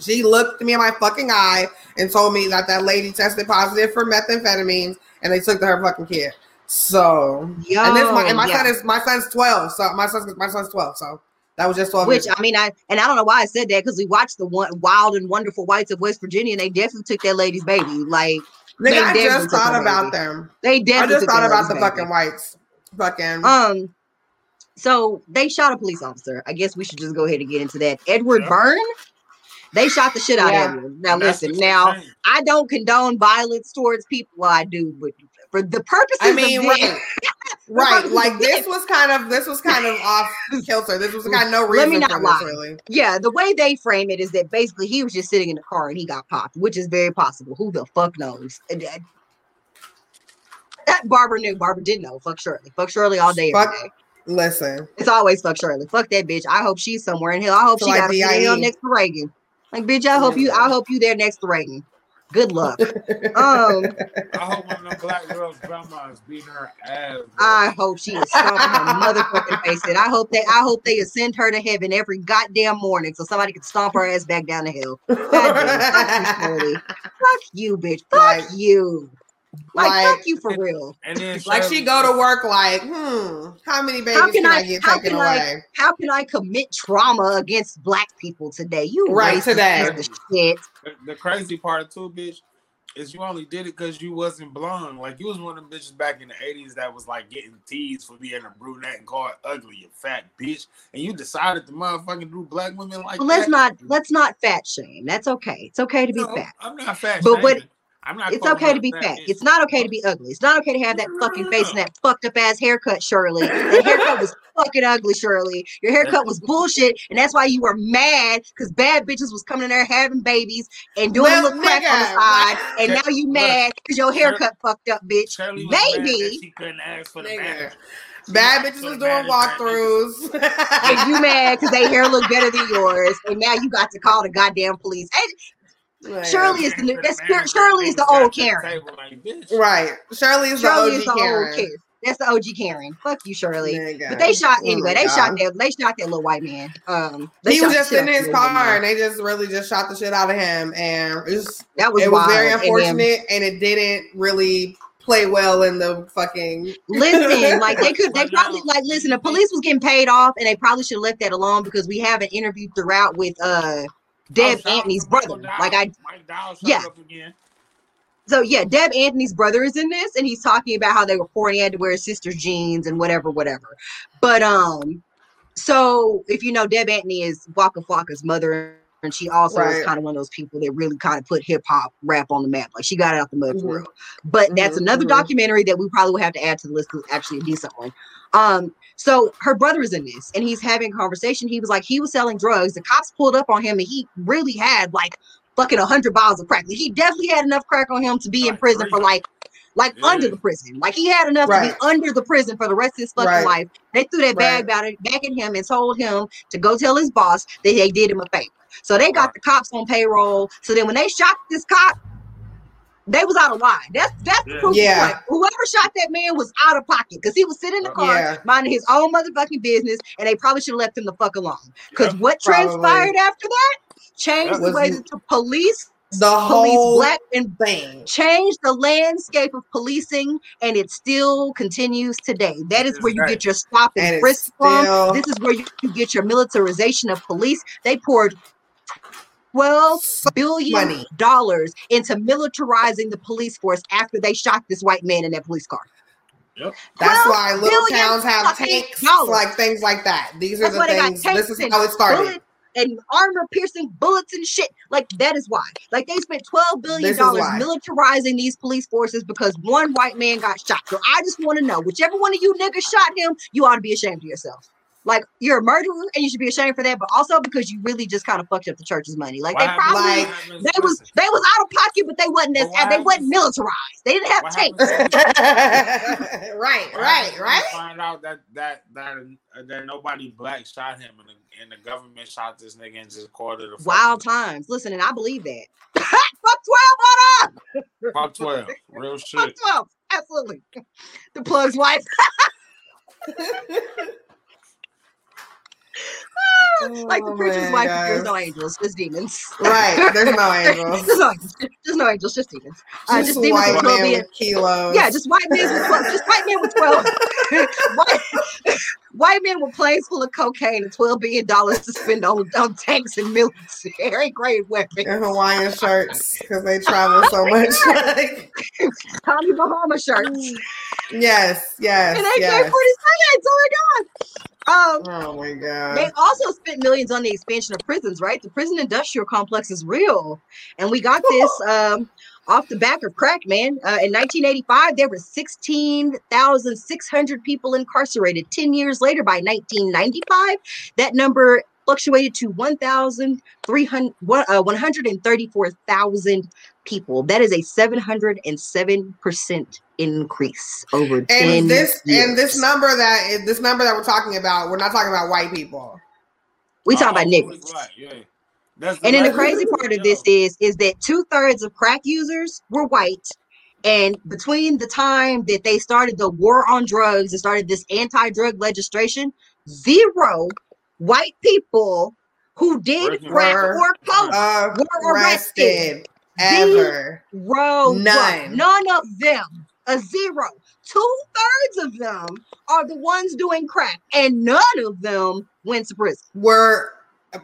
She looked me in my fucking eye and told me that that lady tested positive for methamphetamines and they took to her fucking kid. So, Yo, and this my, and my yeah. son is my son's twelve. So my son's my son's twelve. So that was just twelve. Which years. I mean, I and I don't know why I said that because we watched the one Wild and Wonderful Whites of West Virginia and they definitely took that lady's baby. Like they I just thought about them. They definitely I just thought about the baby. fucking whites. Fucking um. So they shot a police officer. I guess we should just go ahead and get into that. Edward yeah. Byrne. They shot the shit out yeah. of him. Now, and listen, now, I don't condone violence towards people. Well, I do, but for the purposes I mean, of right. this. right. Like, this was kind of, this was kind of off kilter. This was kind of no reason Let me not for lie. this, really. Yeah, the way they frame it is that basically he was just sitting in the car and he got popped, which is very possible. Who the fuck knows? That Barbara knew. Barbara did know. Fuck Shirley. Fuck Shirley all day, fuck. every day. Listen. It's always fuck Shirley. Fuck that bitch. I hope she's somewhere in hell. I hope so she like got D I E a deal next to Reagan. Like, bitch, I hope you, I hope you there next to Reagan. Good luck. Um, I hope one of them black girls' grandma is beating her ass. Bro. I hope she is stomping her motherfucking face. And I hope they, I hope they ascend her to heaven every goddamn morning so somebody can stomp her ass back down the hill. Fuck you, fuck you, bitch. Fuck like, you. Like, like fuck you for real. And then like she go to work like, hmm, how many babies how can, can I, I get taken away? I, how can I commit trauma against black people today? You right today. Shit. The, the crazy part too, bitch, is you only did it because you wasn't blonde. Like you was one of them bitches back in the eighties that was like getting teased for being a brunette and called ugly, you fat bitch. And you decided to motherfucking do black women like well, that. Let's not let's not fat shame. That's okay. It's okay to be no, fat. I'm not fat but shaming. What I'm not it's okay to be fat. Bitch. It's not okay to be ugly. It's not okay to have that fucking face and that fucked up ass haircut, Shirley. That haircut was fucking ugly, Shirley. Your haircut was bullshit, and that's why you were mad because bad bitches was coming in there having babies and doing well, a little crack nigga, on the side, what? And now you mad because your haircut Shirley, fucked up, bitch. Shirley was Maybe. Mad that she couldn't ask for the marriage. Bad bitches was doing walkthroughs. And you mad because their hair looked better than yours, and now you got to call the goddamn police. And, Like, Shirley is the new. That's Shirley is the old Karen. Right. Shirley is the O G Karen. That's the O G Karen. Fuck you, Shirley. You but they shot anyway. They shot that. They shot that little white man. Um, they he was just in his car, and they just really just shot the shit out of him, and it was that was, it was very unfortunate, and, and it didn't really play well in the fucking listen. Like they could, they probably like listen. The police was getting paid off, and they probably should have left that alone because we have an interview throughout with uh. Deb Anthony's brother. Like I yeah. So yeah, Deb Anthony's brother is in this and he's talking about how they were poor and he had to wear his sister's jeans and whatever, whatever. But um, so if you know Deb Anthony is Waka Flocka's mother and she also right. is kind of one of those people that really kind of put hip hop rap on the map. Like she got it out the mud mm-hmm. for real. But mm-hmm. that's another mm-hmm. documentary that we probably will have to add to the list because it's actually a decent one. Um, so her brother is in this and he's having a conversation. He was like, he was selling drugs. The cops pulled up on him and he really had like fucking a hundred bottles of crack. Like, he definitely had enough crack on him to be like, in prison crazy. for like, like yeah. under the prison. Like he had enough right. to be under the prison for the rest of his fucking right. life. They threw that bag right. back at him and told him to go tell his boss that they did him a favor. So they got right. the cops on payroll. So then when they shot this cop, they was out of line. That's that's the proof. Yeah. Like, whoever shot that man was out of pocket because he was sitting in the car yeah. minding his own motherfucking business, and they probably should have left him the fuck alone. Because yep, what probably. transpired after that changed that the way that the police, the police whole black and thing, changed the landscape of policing, and it still continues today. That is where you right. get your stop and frisk from. Still... This is where you get your militarization of police. They poured twelve billion dollars into militarizing the police force after they shot this white man in that police car. Yep. That's why little towns have tanks, dollars. like things like that. These That's are the things. This is how it started. Bullets and armor-piercing bullets and shit. Like that is why. Like they spent twelve billion dollars militarizing these police forces because one white man got shot. So I just want to know, whichever one of you niggas shot him, you ought to be ashamed of yourself. Like you're a murderer and you should be ashamed for that, but also because you really just kind of fucked up the church's money. Like why they probably like, they was they was out of pocket, but they wasn't as they wasn't militarized. They didn't have tanks. right, why right, right. Find out that that that uh, that nobody black shot him and the, and the government shot this nigga and just called it a wild times. Listen, and I believe that. Fuck twelve, what up? Fuck twelve, real shit. Fuck twelve, absolutely. The plug's wife. Like the preacher's oh wife, gosh. There's no angels, just demons. Right, there's no angels. there's, no, there's no angels, just demons. Uh, just, just demons white with twelve man with kilos. Yeah, just white men with twelve. Just white men with twelve. white, white men with planes full of cocaine and twelve billion dollars to spend on, on tanks and military grade weapons and Hawaiian shirts because they travel so much. Tommy Bahama shirts. Yes, yes. And A K forty-sevens. Yes. Oh my god. Um, oh my god. They also spent millions on the expansion of prisons, right? The prison industrial complex is real. And we got this um, off the back of crack, man. Uh, in nineteen eighty-five, there were sixteen thousand six hundred people incarcerated. Ten years later, by nineteen ninety-five, that number fluctuated to one hundred thirty-four thousand people. That is a seven hundred seven percent increase over and ten this, years. And this number that this number that we're talking about, we're not talking about white people. We talking oh, about niggas. Right, yeah. That's the and then the crazy part of this is, is that two thirds of crack users were white. And between the time that they started the war on drugs and started this anti-drug legislation, zero white people who did crack or coke uh, were arrested. arrested. Ever. Zero. None. None of them. A zero. Two-thirds of them are the ones doing crack, and none of them went to prison. Were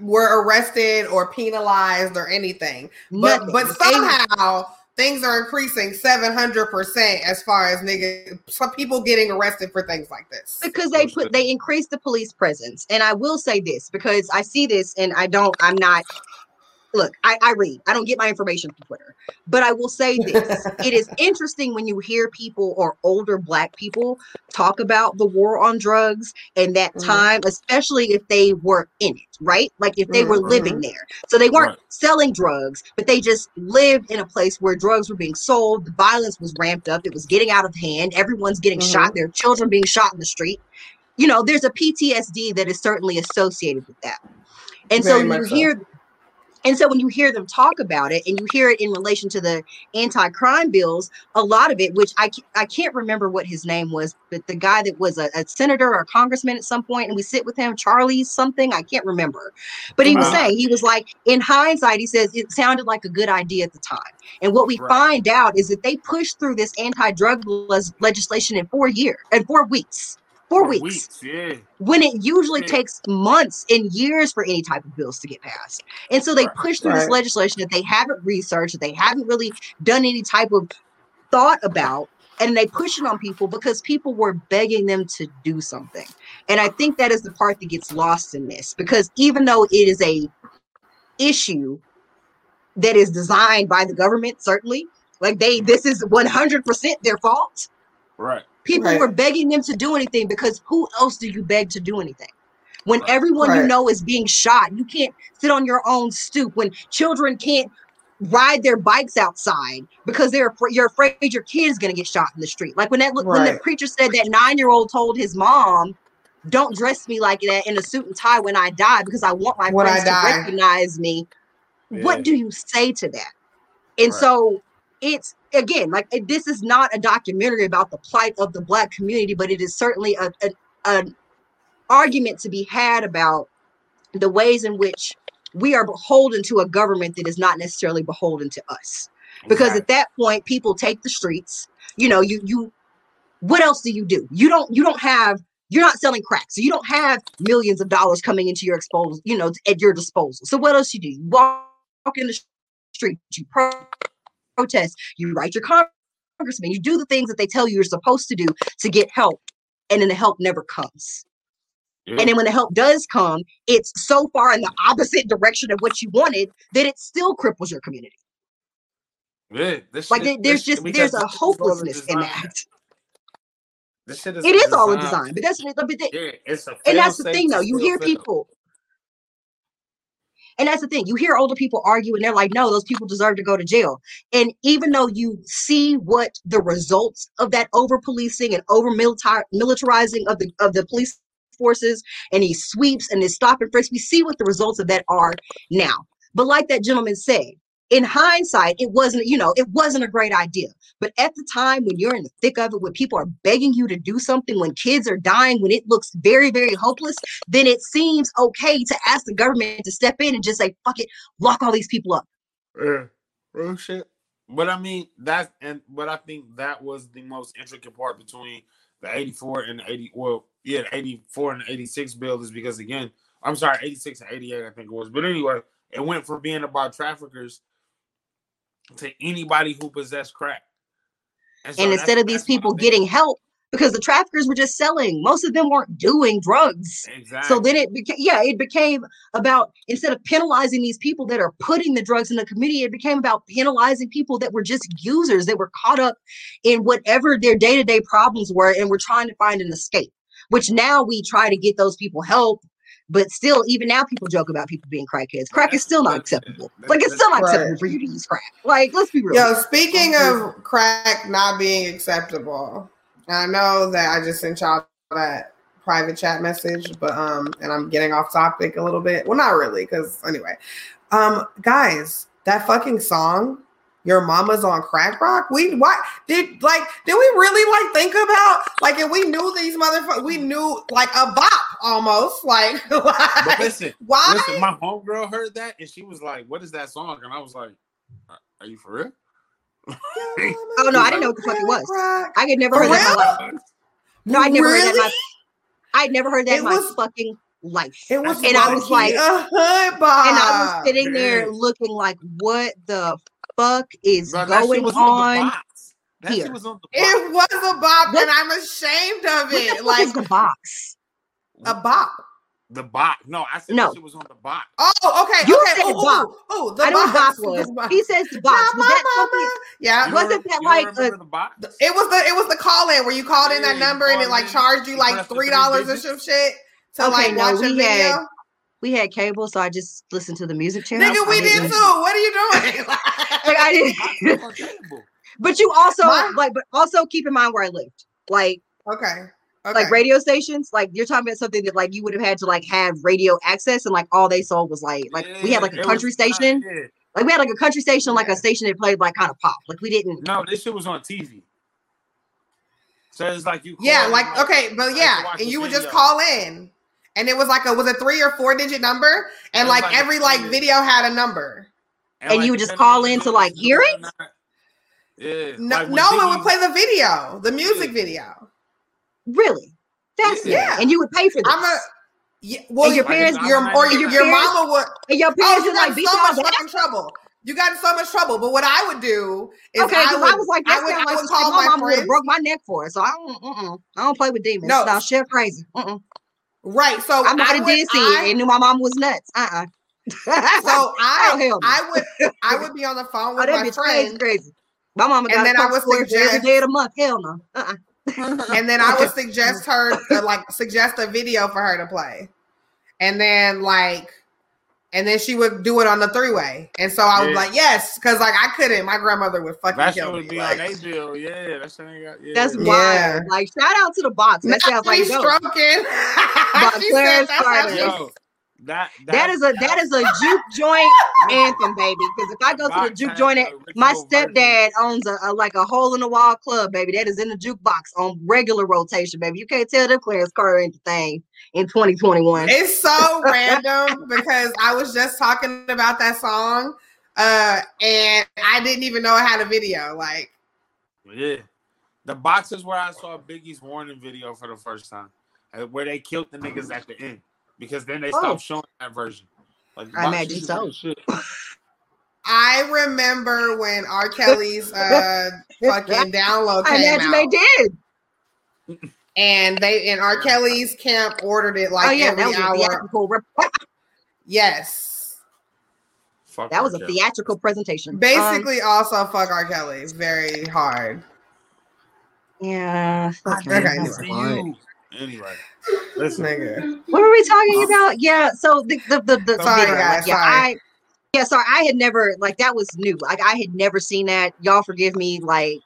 were arrested or penalized or anything. Nothing. But but somehow things are increasing seven hundred percent as far as niggas, some people getting arrested for things like this. Because they put they increased the police presence. And I will say this, because I see this and I don't, I'm not, look, I, I read, I don't get my information from Twitter, but I will say this. It is interesting when you hear people or older Black people talk about the war on drugs and that mm-hmm. time, especially if they were in it, right? Like if they mm-hmm. were living there. So they weren't right. selling drugs, but they just lived in a place where drugs were being sold. The violence was ramped up. It was getting out of hand. Everyone's getting mm-hmm. shot. There are children being shot in the street. You know, there's a P T S D that is certainly associated with that. And Very so you so. hear... And so when you hear them talk about it and you hear it in relation to the anti-crime bills, a lot of it, which I, I can't remember what his name was, but the guy that was a, a senator or a congressman at some point, and we sit with him, Charlie something, I can't remember. But he wow. was saying, he was like, in hindsight, he says, it sounded like a good idea at the time. And what we right. find out is that they pushed through this anti-drug les- legislation in four years, in four weeks. Four weeks, weeks yeah. when it usually yeah. takes months and years for any type of bills to get passed. And so they right. push through right. this legislation that they haven't researched, that they haven't really done any type of thought about, and they push it on people because people were begging them to do something. And I think that is the part that gets lost in this, because even though it is a issue that is designed by the government, certainly, like they, this is one hundred percent their fault. Right. People right. were begging them to do anything, because who else do you beg to do anything? When right. everyone right. you know is being shot, you can't sit on your own stoop. When children can't ride their bikes outside because they're you're afraid your kid's gonna get shot in the street. Like when that right. when the preacher said that nine-year-old told his mom, "Don't dress me like that in a suit and tie when I die, because I want my when friends to recognize me." Yeah. What do you say to that? And right. so it's. Again, like this is not a documentary about the plight of the Black community, but it is certainly a, a, an argument to be had about the ways in which we are beholden to a government that is not necessarily beholden to us. Because okay. at that point, people take the streets. You know, you you. What else do you do? You don't. You don't have. You're not selling crack, so you don't have millions of dollars coming into your exposure. You know, at your disposal. So what else you do? You walk in the street. You pro. protest, you write your congressman, you do the things that they tell you you're supposed to do to get help, and then the help never comes. Yeah. And then when the help does come, it's so far in the opposite direction of what you wanted that it still cripples your community. Yeah, this like shit, there's this, just there's a hopelessness in that. This shit is it is design. all a design, but that's but they, yeah, it's a and that's the thing though. You hear fail. people. And that's the thing. You hear older people argue and they're like, no, those people deserve to go to jail. And even though you see what the results of that over-policing and over-militarizing of the of the police forces and these sweeps and these stop and frisk, we see what the results of that are now. But like that gentleman said, in hindsight, it wasn't, you know, it wasn't a great idea. But at the time when you're in the thick of it, when people are begging you to do something, when kids are dying, when it looks very, very hopeless, then it seems okay to ask the government to step in and just say, fuck it, lock all these people up. Yeah, real shit. But I mean, that's, and but I think that was the most intricate part between the eighty-four and the eighty, well, yeah, the eighty-four and the eighty-six bill is because, again, I'm sorry, eighty-six and eighty-eight, I think it was. But anyway, it went from being about traffickers to anybody who possessed crack. And, so and instead of these people getting help, because the traffickers were just selling, most of them weren't doing drugs. Exactly. So then it became, yeah, it became about, instead of penalizing these people that are putting the drugs in the community, it became about penalizing people that were just users that were caught up in whatever their day-to-day problems were and were trying to find an escape, which now we try to get those people help. But still, even now, people joke about people being crackheads. Crack is still not acceptable. Like, it's still not acceptable for you to use crack. Like, let's be real. Yo, speaking of crack not being acceptable, I know that I just sent y'all that private chat message, but um, and I'm getting off topic a little bit. Well, not really, because anyway. Um, guys, that fucking song, Your Mama's on Crack Rock. We what did like did we really like think about like if we knew these motherfuckers, we knew like a bop almost. Like, like listen, why listen, my homegirl heard that and she was like, what is that song? And I was like, are you for real? Oh no, I didn't know what the fuck it was. I had never heard really? that in my life. No, I never really? heard that. I'd never heard that in my fucking life. It was, and I was like, uh, and I was sitting there looking like, what the fuck is no, going on, on here? Was on it was a bop, what? And I'm ashamed of it. What the fuck like is the box, a bop. The box. No, I said no. It was on the box. Oh, okay. You okay. said ooh, box. Oh, the, the box. He says the box. Nah, was that mama. Yeah. You wasn't that like a, the box? It was the it was the call in where you called yeah, in that number and it like in, charged you like three dollars or some shit to okay, like watch no, a video. Had, we had cable, so I just listened to the music channel. Nigga, we did too. What are you doing? Like I didn't. But you also My? like, but also keep in mind where I lived. Like okay. Okay. Like radio stations, like you're talking about something that like you would have had to like have radio access and like all they sold was like like yeah, we had like a country was, station, yeah. like we had like a country station, yeah. like a station that played like kind of pop. Like we didn't. No, this shit was on T V. So it's like you. Yeah, like and, okay, but yeah, and you would just call in, and it was like a was a three or four digit number, and like, like every like video had a number, and, and like, you would just call in to like hear it. Yeah. No, like no one would play the video, the music yeah. video. Really? That's yeah. it. And you would pay for this. I'm a, yeah, well, and your like parents, your or your, your mama would. And your parents oh, would like be so much fucking trouble. You got in so much trouble. But what I would do is okay, I, would, I was like, that's I would, I would, I would call my, my mom would broke my neck for it. So I don't, mm-mm, I don't play with demons. No, no shit, crazy. Mm-mm. Right. So I'm not a dizzy and knew my mom was nuts. Uh. Uh-uh. So I, oh, I would, I would be on the phone with oh, my friend. Crazy, crazy. My mama got and then I would suggest every day of the month. Hell no. Uh. And then I would suggest her to like suggest a video for her to play, and then like, and then she would do it on the three-way, and so I was yeah. like, yes, because like I couldn't. My grandmother would fucking that kill me. Be like, like, Adriel, yeah, that shit ain't got, yeah. That's wild. Yeah. Like shout out to the box. That sounds like stroking. Claire Carter. That, that, that is a that, that is a juke joint anthem, baby. Because if I go to the juke joint, my stepdad owns a, a like a hole in the wall club, baby. That is in the jukebox on regular rotation, baby. You can't tell them Clarence Carter anything in twenty twenty-one. It's so random because I was just talking about that song, uh, and I didn't even know it had a video. Like, yeah, the box is where I saw Biggie's Warning video for the first time, where they killed the niggas at the end. Because then they stopped oh. showing that version. Like, I imagine so. Shit. I remember when R. Kelly's uh, fucking download came I imagine out, they did. And they and R. Kelly's camp ordered it like oh, yeah, every hour. Rep- yes. Fuck that R. was a theatrical presentation. Basically, um, also fuck R. Kelly's very hard. Yeah. Okay. Anyway, listen. Nigga. What were we talking about? Yeah, so the the the, the sorry, video, guys, like, yeah, sorry. I yeah, sorry, I had never like that was new. Like I had never seen that. Y'all forgive me. Like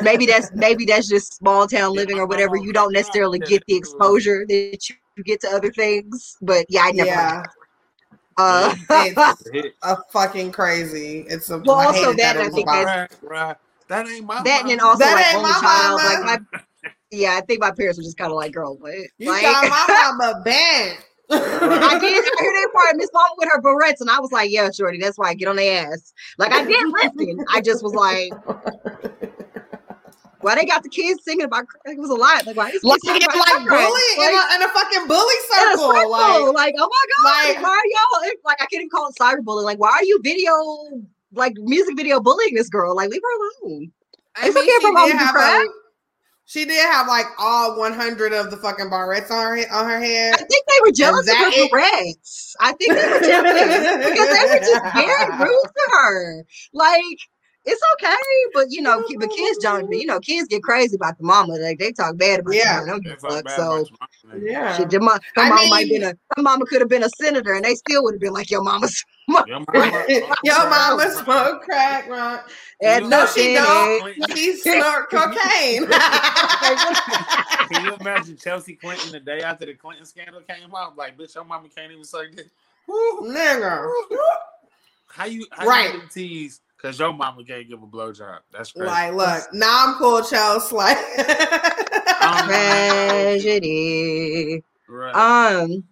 maybe that's maybe that's just small town living or whatever. You don't necessarily get the exposure that you get to other things. But yeah, I never. Yeah. Heard that. Uh, it's a fucking crazy. It's a well, also that, that I think that's, right. that ain't my that mama. And also that like ain't only my child mama. Like my. Yeah, I think my parents were just kind of like, girl, what? You like, got my mama banned. I did hear that part. Miss Mama with her barrettes, and I was like, yeah, shorty, that's why I get on their ass. Like, I did listen. I just was like, why they got the kids singing about like, it was a lot. Like, why these like, kids about like bully like, in, a, in a fucking bully circle. circle. Like, like, oh my God, like, why are y'all? Like, I couldn't call it cyberbullying. Like, why are you video, like, music video bullying this girl? Like, leave her alone. I it's mean, okay for Mama to cry. A- She did have like all one hundred of the fucking barrettes on her on her head. I think they were jealous of her it? barrettes. I think they were jealous because they were just very rude to her. Like it's okay, but you know, but kids don't. You know, kids get crazy about the mama. Like they talk bad about yeah. them. Fuck, so mama. yeah, she, her mama I mean, might been a. Her mama could have been a senator, and they still would have been like, "Your mama's." Your mama, your mama smoked crack, right? And no, she don't. She smoked cocaine. Can you imagine Chelsea Clinton the day after the Clinton scandal came out? Like, bitch, your mama can't even suck dick. Nigga. How you how right. you tease? Because your mama can't give a blowjob. That's crazy. Like, look, now I'm cold, child. Like, um, tragedy. Right. Um,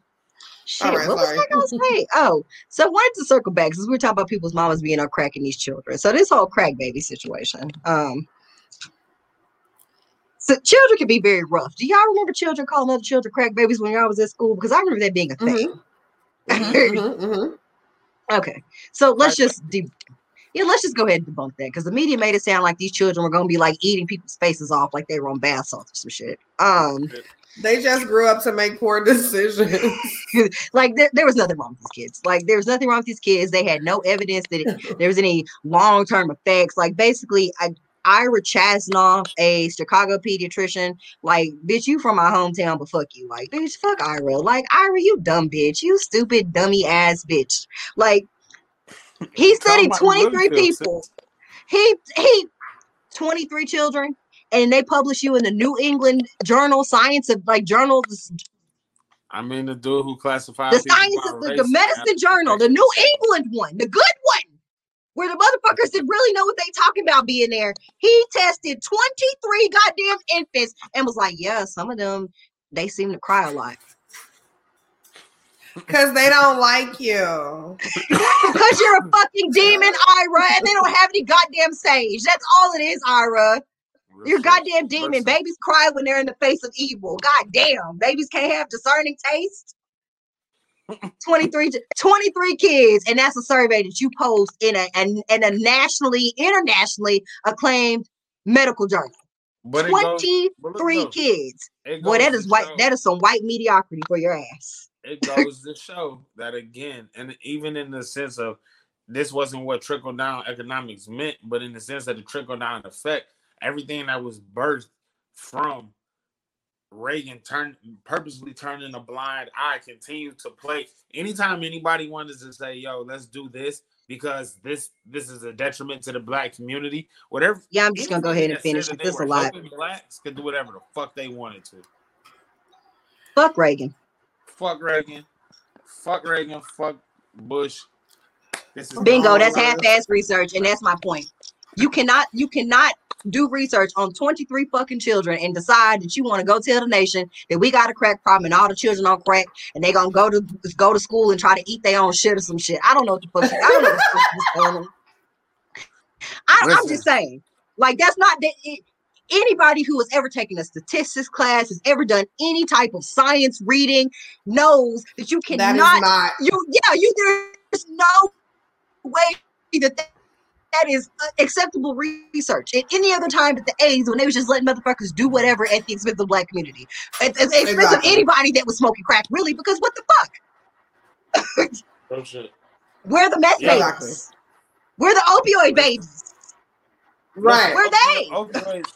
shit. Right, what sorry. was I going to say? Oh, so I wanted to circle back because we were talking about people's mamas being on crack and these children. So this whole crack baby situation. Um, so children can be very rough. Do y'all remember children calling other children crack babies when y'all was at school? Because I remember that being a thing. Mm-hmm. mm-hmm, mm-hmm. Okay, so let's right. just. De- Yeah, let's just go ahead and debunk that because the media made it sound like these children were going to be like eating people's faces off like they were on bath salts or some shit. Um, they just grew up to make poor decisions. Like there, there was nothing wrong with these kids. Like there was nothing wrong with these kids. They had no evidence that it, there was any long-term effects. Like basically, I, Ira Chasnoff, a Chicago pediatrician, like, bitch, you from my hometown, but fuck you. Like, bitch, fuck Ira. Like, Ira, you dumb bitch. You stupid, dummy ass bitch. Like, he studied twenty-three people. He he twenty-three children, and they publish you in the New England Journal Science of like journals. I mean the dude who classified the science of the, the medicine journal, the New England one, the good one, where the motherfuckers didn't really know what they talking about being there. He tested twenty-three goddamn infants and was like, yeah, some of them they seem to cry a lot. Because they don't like you. Because you're a fucking demon, Ira, and they don't have any goddamn sage. That's all it is, Ira. Real you're a goddamn demon. Person. Babies cry when they're in the face of evil. Goddamn. Babies can't have discerning taste. twenty-three, twenty-three kids, and that's a survey that you post in a, in, in a nationally, internationally acclaimed medical journal. But twenty-three goes, kids. Boy, that is white. Show. That is some white mediocrity for your ass. It goes to show that again, and even in the sense of this wasn't what trickle-down economics meant, but in the sense of the trickle-down effect, everything that was birthed from Reagan turned purposely turning a blind eye continued to play. Anytime anybody wanted to say, yo, let's do this because this this is a detriment to the black community, whatever. Yeah, I'm just gonna go ahead and finish it. This a lot. Blacks could do whatever the fuck they wanted to. Fuck Reagan. Fuck Reagan, fuck Reagan, fuck Bush. This is bingo. That's half-ass research, and that's my point. You cannot, you cannot do research on twenty-three fucking children and decide that you want to go tell the nation that we got a crack problem and all the children on crack and they gonna go to go to school and try to eat their own shit or some shit. I don't know what the fuck. I don't know what the fuck is going on. I, I'm just saying, like that's not that. It, Anybody who has ever taken a statistics class, has ever done any type of science reading, knows that you cannot. That is not. You, yeah, you. There's no way that that, that is acceptable research. At any other time, at the eighties, when they was just letting motherfuckers do whatever at the expense of the black community, at, at the expense exactly. of anybody that was smoking crack, really, because what the fuck? Oh shit. We're the meth yeah, babies. Exactly. We're the opioid babies. Right. Were they? Opioids.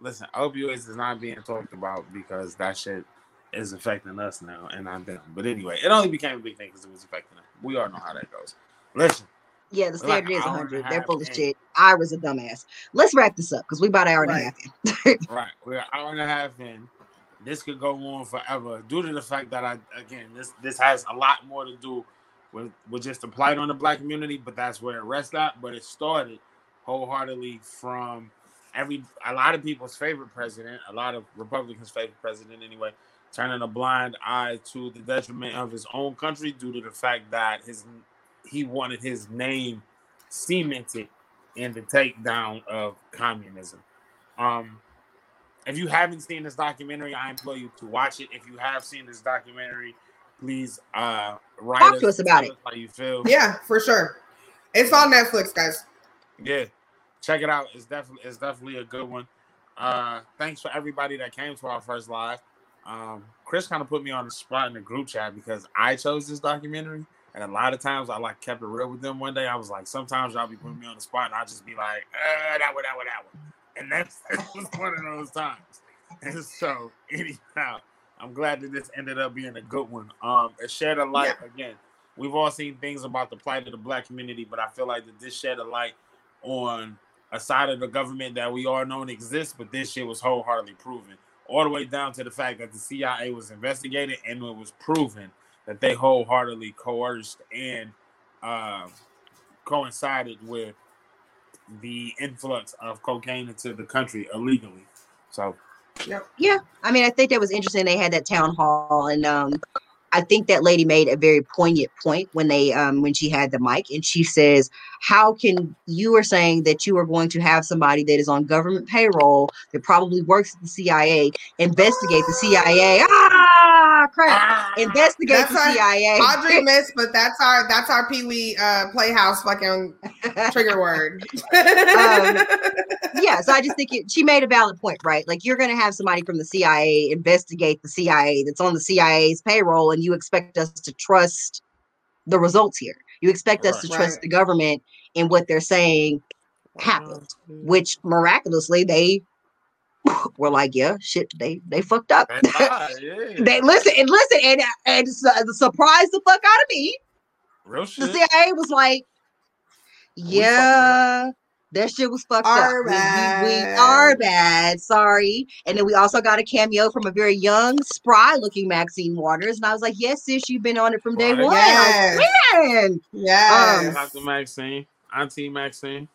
Listen, opioids is not being talked about because that shit is affecting us now and I'm done. But anyway, it only became a big thing because it was affecting us. We all know how that goes. Listen. Yeah, the standard like is one hundred. They're full of shit. I was a dumbass. Let's wrap this up because we about an hour right. and a half in. Right. We're an hour and a half in. This could go on forever due to the fact that, I again, this this has a lot more to do with, with just the plight on the black community, but that's where it rests at. But it started wholeheartedly from... Every a lot of people's favorite president, a lot of Republicans' favorite president anyway, turning a blind eye to the detriment of his own country due to the fact that his he wanted his name cemented in the takedown of communism. Um, if you haven't seen this documentary, I implore you to watch it. If you have seen this documentary, please uh, write Talk us, to us about it. How you feel. Yeah, for sure. It's on Netflix, guys. Yeah. Check it out. It's definitely it's definitely a good one. Uh, thanks for everybody that came to our first live. Um, Chris kind of put me on the spot in the group chat because I chose this documentary, and a lot of times I like kept it real with them. One day I was like, sometimes y'all be putting me on the spot, and I just be like, uh, that one, that one, that one, and that's was one of those times. And so anyhow, I'm glad that this ended up being a good one. Um, it shed a light yeah. again. We've all seen things about the plight of the black community, but I feel like that this shed a light on a side of the government that we all know exists, but this shit was wholeheartedly proven. All the way down to the fact that the C I A was investigated and it was proven that they wholeheartedly coerced and uh, coincided with the influx of cocaine into the country illegally. So, yeah. Yeah. I mean, I think that was interesting. They had that town hall, and um, I think that lady made a very poignant point when they um, when she had the mic, and she says, how can you are saying that you are going to have somebody that is on government payroll that probably works at the C I A investigate the C I A? Ah, crap. Ah, investigate that's the our, C I A. Audrey missed, but that's our that's our Pee Wee uh, Playhouse fucking trigger word. um, yeah, so I just think it, she made a valid point, right? Like, you're going to have somebody from the C I A investigate the C I A that's on the C I A's payroll, and you expect us to trust the results here. You expect us right, to trust right. the government and what they're saying happened, mm-hmm. which miraculously they were like, yeah, shit, they they fucked up. Not, yeah. They listen and listen and and uh, surprised the fuck out of me. Real shit. The C I A was like, yeah, that shit was fucked our up. Bad. We, we, we are bad. Sorry. And then we also got a cameo from a very young, spry-looking Maxine Waters. And I was like, yes, sis, you've been on it from day right. one. Yes. Man. Yes. Um, Doctor Maxine. Auntie Maxine.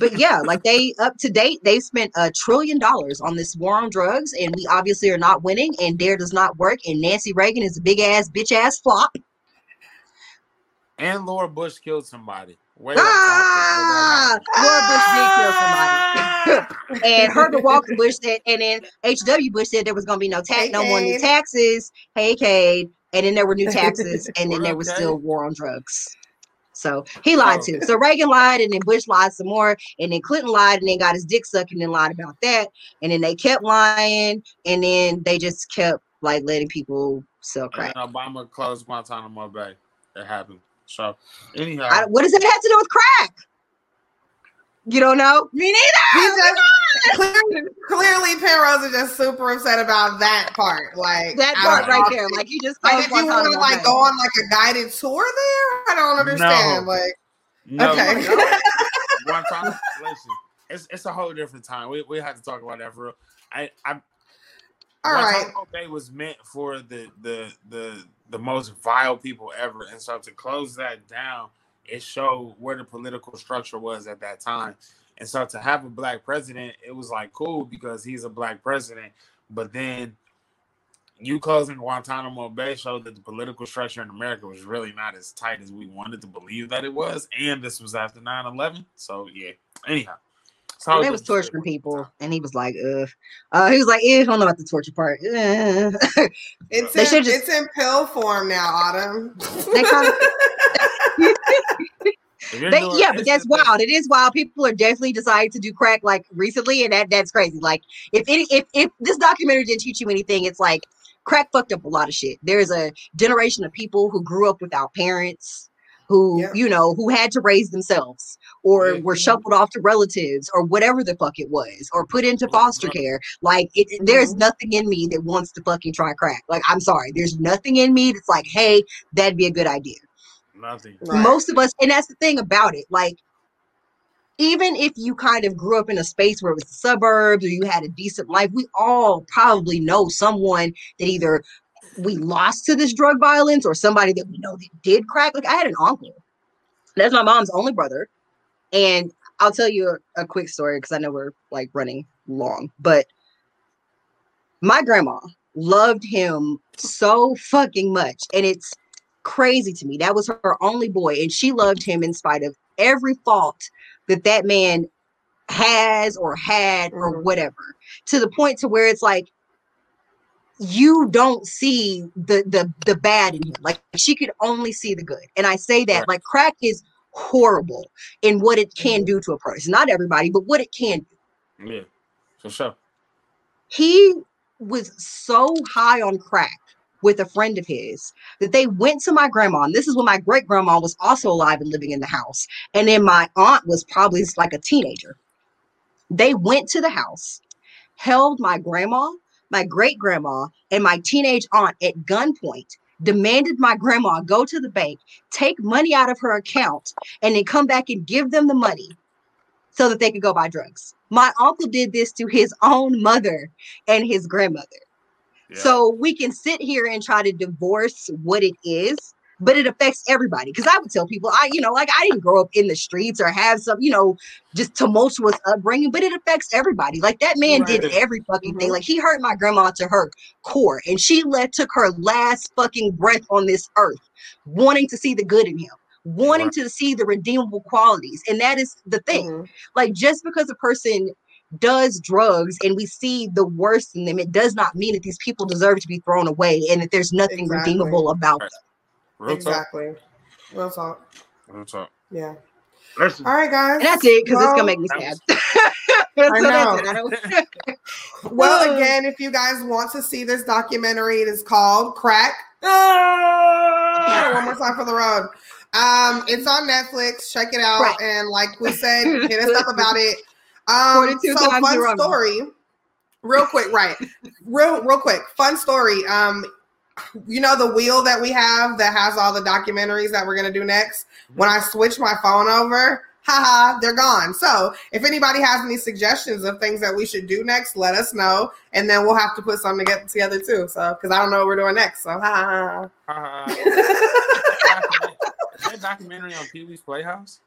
But yeah, like, they, up to date, they've spent a trillion dollars on this war on drugs. And we obviously are not winning. And DARE does not work. And Nancy Reagan is a big-ass, bitch-ass flop. And Laura Bush killed somebody. Way ah, Laura Bush did kill somebody, and Herbert Walker Bush said, and then H W Bush said there was gonna be no tax, no more new taxes. Hey, Cade, and then there were new taxes, and then there was still war on drugs. So he lied oh. too. So Reagan lied, and then Bush lied some more, and then Clinton lied, and then got his dick sucked, and then lied about that, and then they kept lying, and then they just kept like letting people sell crack. And Obama closed Guantanamo Bay. It happened. So, anyhow, I, what does that have to do with crack? You don't know? Me neither. Just, clearly, clearly Penrose is just super upset about that part, like that part right there. Like, you just like, if you want to like go on like a guided tour there, I don't understand. No. Like, no, okay, no, no. One time, listen, it's it's a whole different time. We we have to talk about that for real. I I. All right. They was meant for the, the the the most vile people ever, and so to close that down, it showed where the political structure was at that time. And so to have a black president, it was like cool because he's a black president. But then you closing Guantanamo Bay showed that the political structure in America was really not as tight as we wanted to believe that it was. And this was after nine eleven, so yeah. Anyhow. So they was torturing people, and he was like, ugh. Uh, he was like, ugh, I don't know about the torture part. It's, in, just, it's in pill form now, Autumn. They kind of, they, yeah, but that's wild. It is wild. People are definitely deciding to do crack, like, recently, and that that's crazy. Like, if any, if if this documentary didn't teach you anything, it's like, crack fucked up a lot of shit. There's a generation of people who grew up without parents, who, yeah. you know, who had to raise themselves, or yeah. were shuffled off to relatives, or whatever the fuck it was, or put into foster care. Like, it, mm-hmm. there's nothing in me that wants to fucking try crack. Like, I'm sorry. There's nothing in me that's like, hey, that'd be a good idea. Nothing. Right. Most of us, and that's the thing about it. Like, even if you kind of grew up in a space where it was the suburbs, or you had a decent life, we all probably know someone that either we lost to this drug violence, or somebody that we know that did crack. Like, I had an uncle. That's my mom's only brother. And I'll tell you a, a quick story, because I know we're like running long, but my grandma loved him so fucking much. And it's crazy to me. That was her only boy. And she loved him in spite of every fault that that man has or had or whatever, to the point to where it's like, you don't see the, the the bad in him. Like, she could only see the good. And I say that, like, crack is horrible in what it can do to a person. Not everybody, but what it can do. Yeah, for sure. He was so high on crack with a friend of his that they went to my grandma. And this is when my great-grandma was also alive and living in the house. And then my aunt was probably like a teenager. They went to the house, held my grandma, my great-grandma, and my teenage aunt at gunpoint, demanded my grandma go to the bank, take money out of her account, and then come back and give them the money so that they could go buy drugs. My uncle did this to his own mother and his grandmother. Yeah. So we can sit here and try to divorce what it is, but it affects everybody. Because I would tell people, I, you know, like I didn't grow up in the streets or have some, you know, just tumultuous upbringing, but it affects everybody. Like that man right. did every fucking mm-hmm. thing. Like he hurt my grandma to her core, and she let took her last fucking breath on this earth, wanting to see the good in him, wanting right. to see the redeemable qualities. And that is the thing. Mm-hmm. Like just because a person does drugs and we see the worst in them, it does not mean that these people deserve to be thrown away and that there's nothing exactly. redeemable about them. Real exactly. Talk. Real talk. Real talk. Yeah. Listen. All right, guys. And that's it, because well, it's gonna make me sad. I know. I know. Well, again, if you guys want to see this documentary, it is called Crack. Oh! One more time for the road. Um, it's on Netflix. Check it out. Right. And like we said, hit us up about it. Um, so fun story. Real quick, right? Real, real quick. Fun story. Um. You know the wheel that we have that has all the documentaries that we're going to do next? When I switch my phone over, haha, they're gone. So if anybody has any suggestions of things that we should do next, let us know. And then we'll have to put something together too. So, because I don't know what we're doing next. So, ha ha ha. Is that documentary on Pee Wee's Playhouse?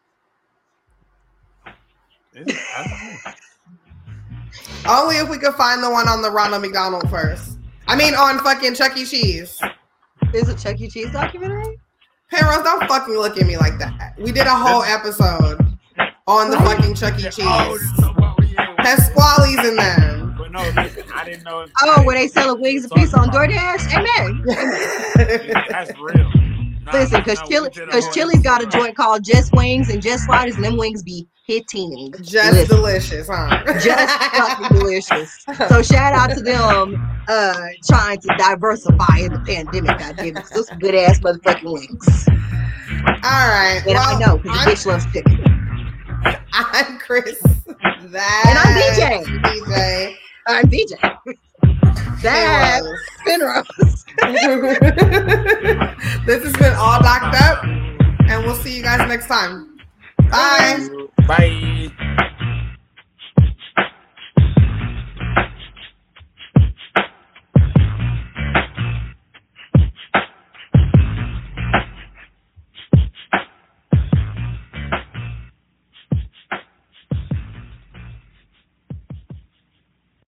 Is it? I don't know. Only if we could find the one on the Ronald McDonald first. I mean, on fucking Chuck E. Cheese. Is it Chuck E. Cheese documentary? Penrose, don't fucking look at me like that. We did a whole episode on the fucking Chuck E. Cheese. Oh, has squallies in them. But no, I didn't know. If oh, where they sell a wigs a piece on DoorDash? Amen. Yeah, that's real. Nah, listen, because Chili, because Chili's got a joint called Just Wings and Just Sliders, and them wings be hitting. Just listen. Delicious, huh? Just fucking delicious. So shout out to them uh, trying to diversify in the pandemic. I did those good ass motherfucking wings. All right, and well, I know because the bitch loves chicken. I'm Chris. That and I'm D J. D J. I'm D J. That Penrose. Penrose. This has been All Docked Up, and we'll see you guys next time. Bye. Bye.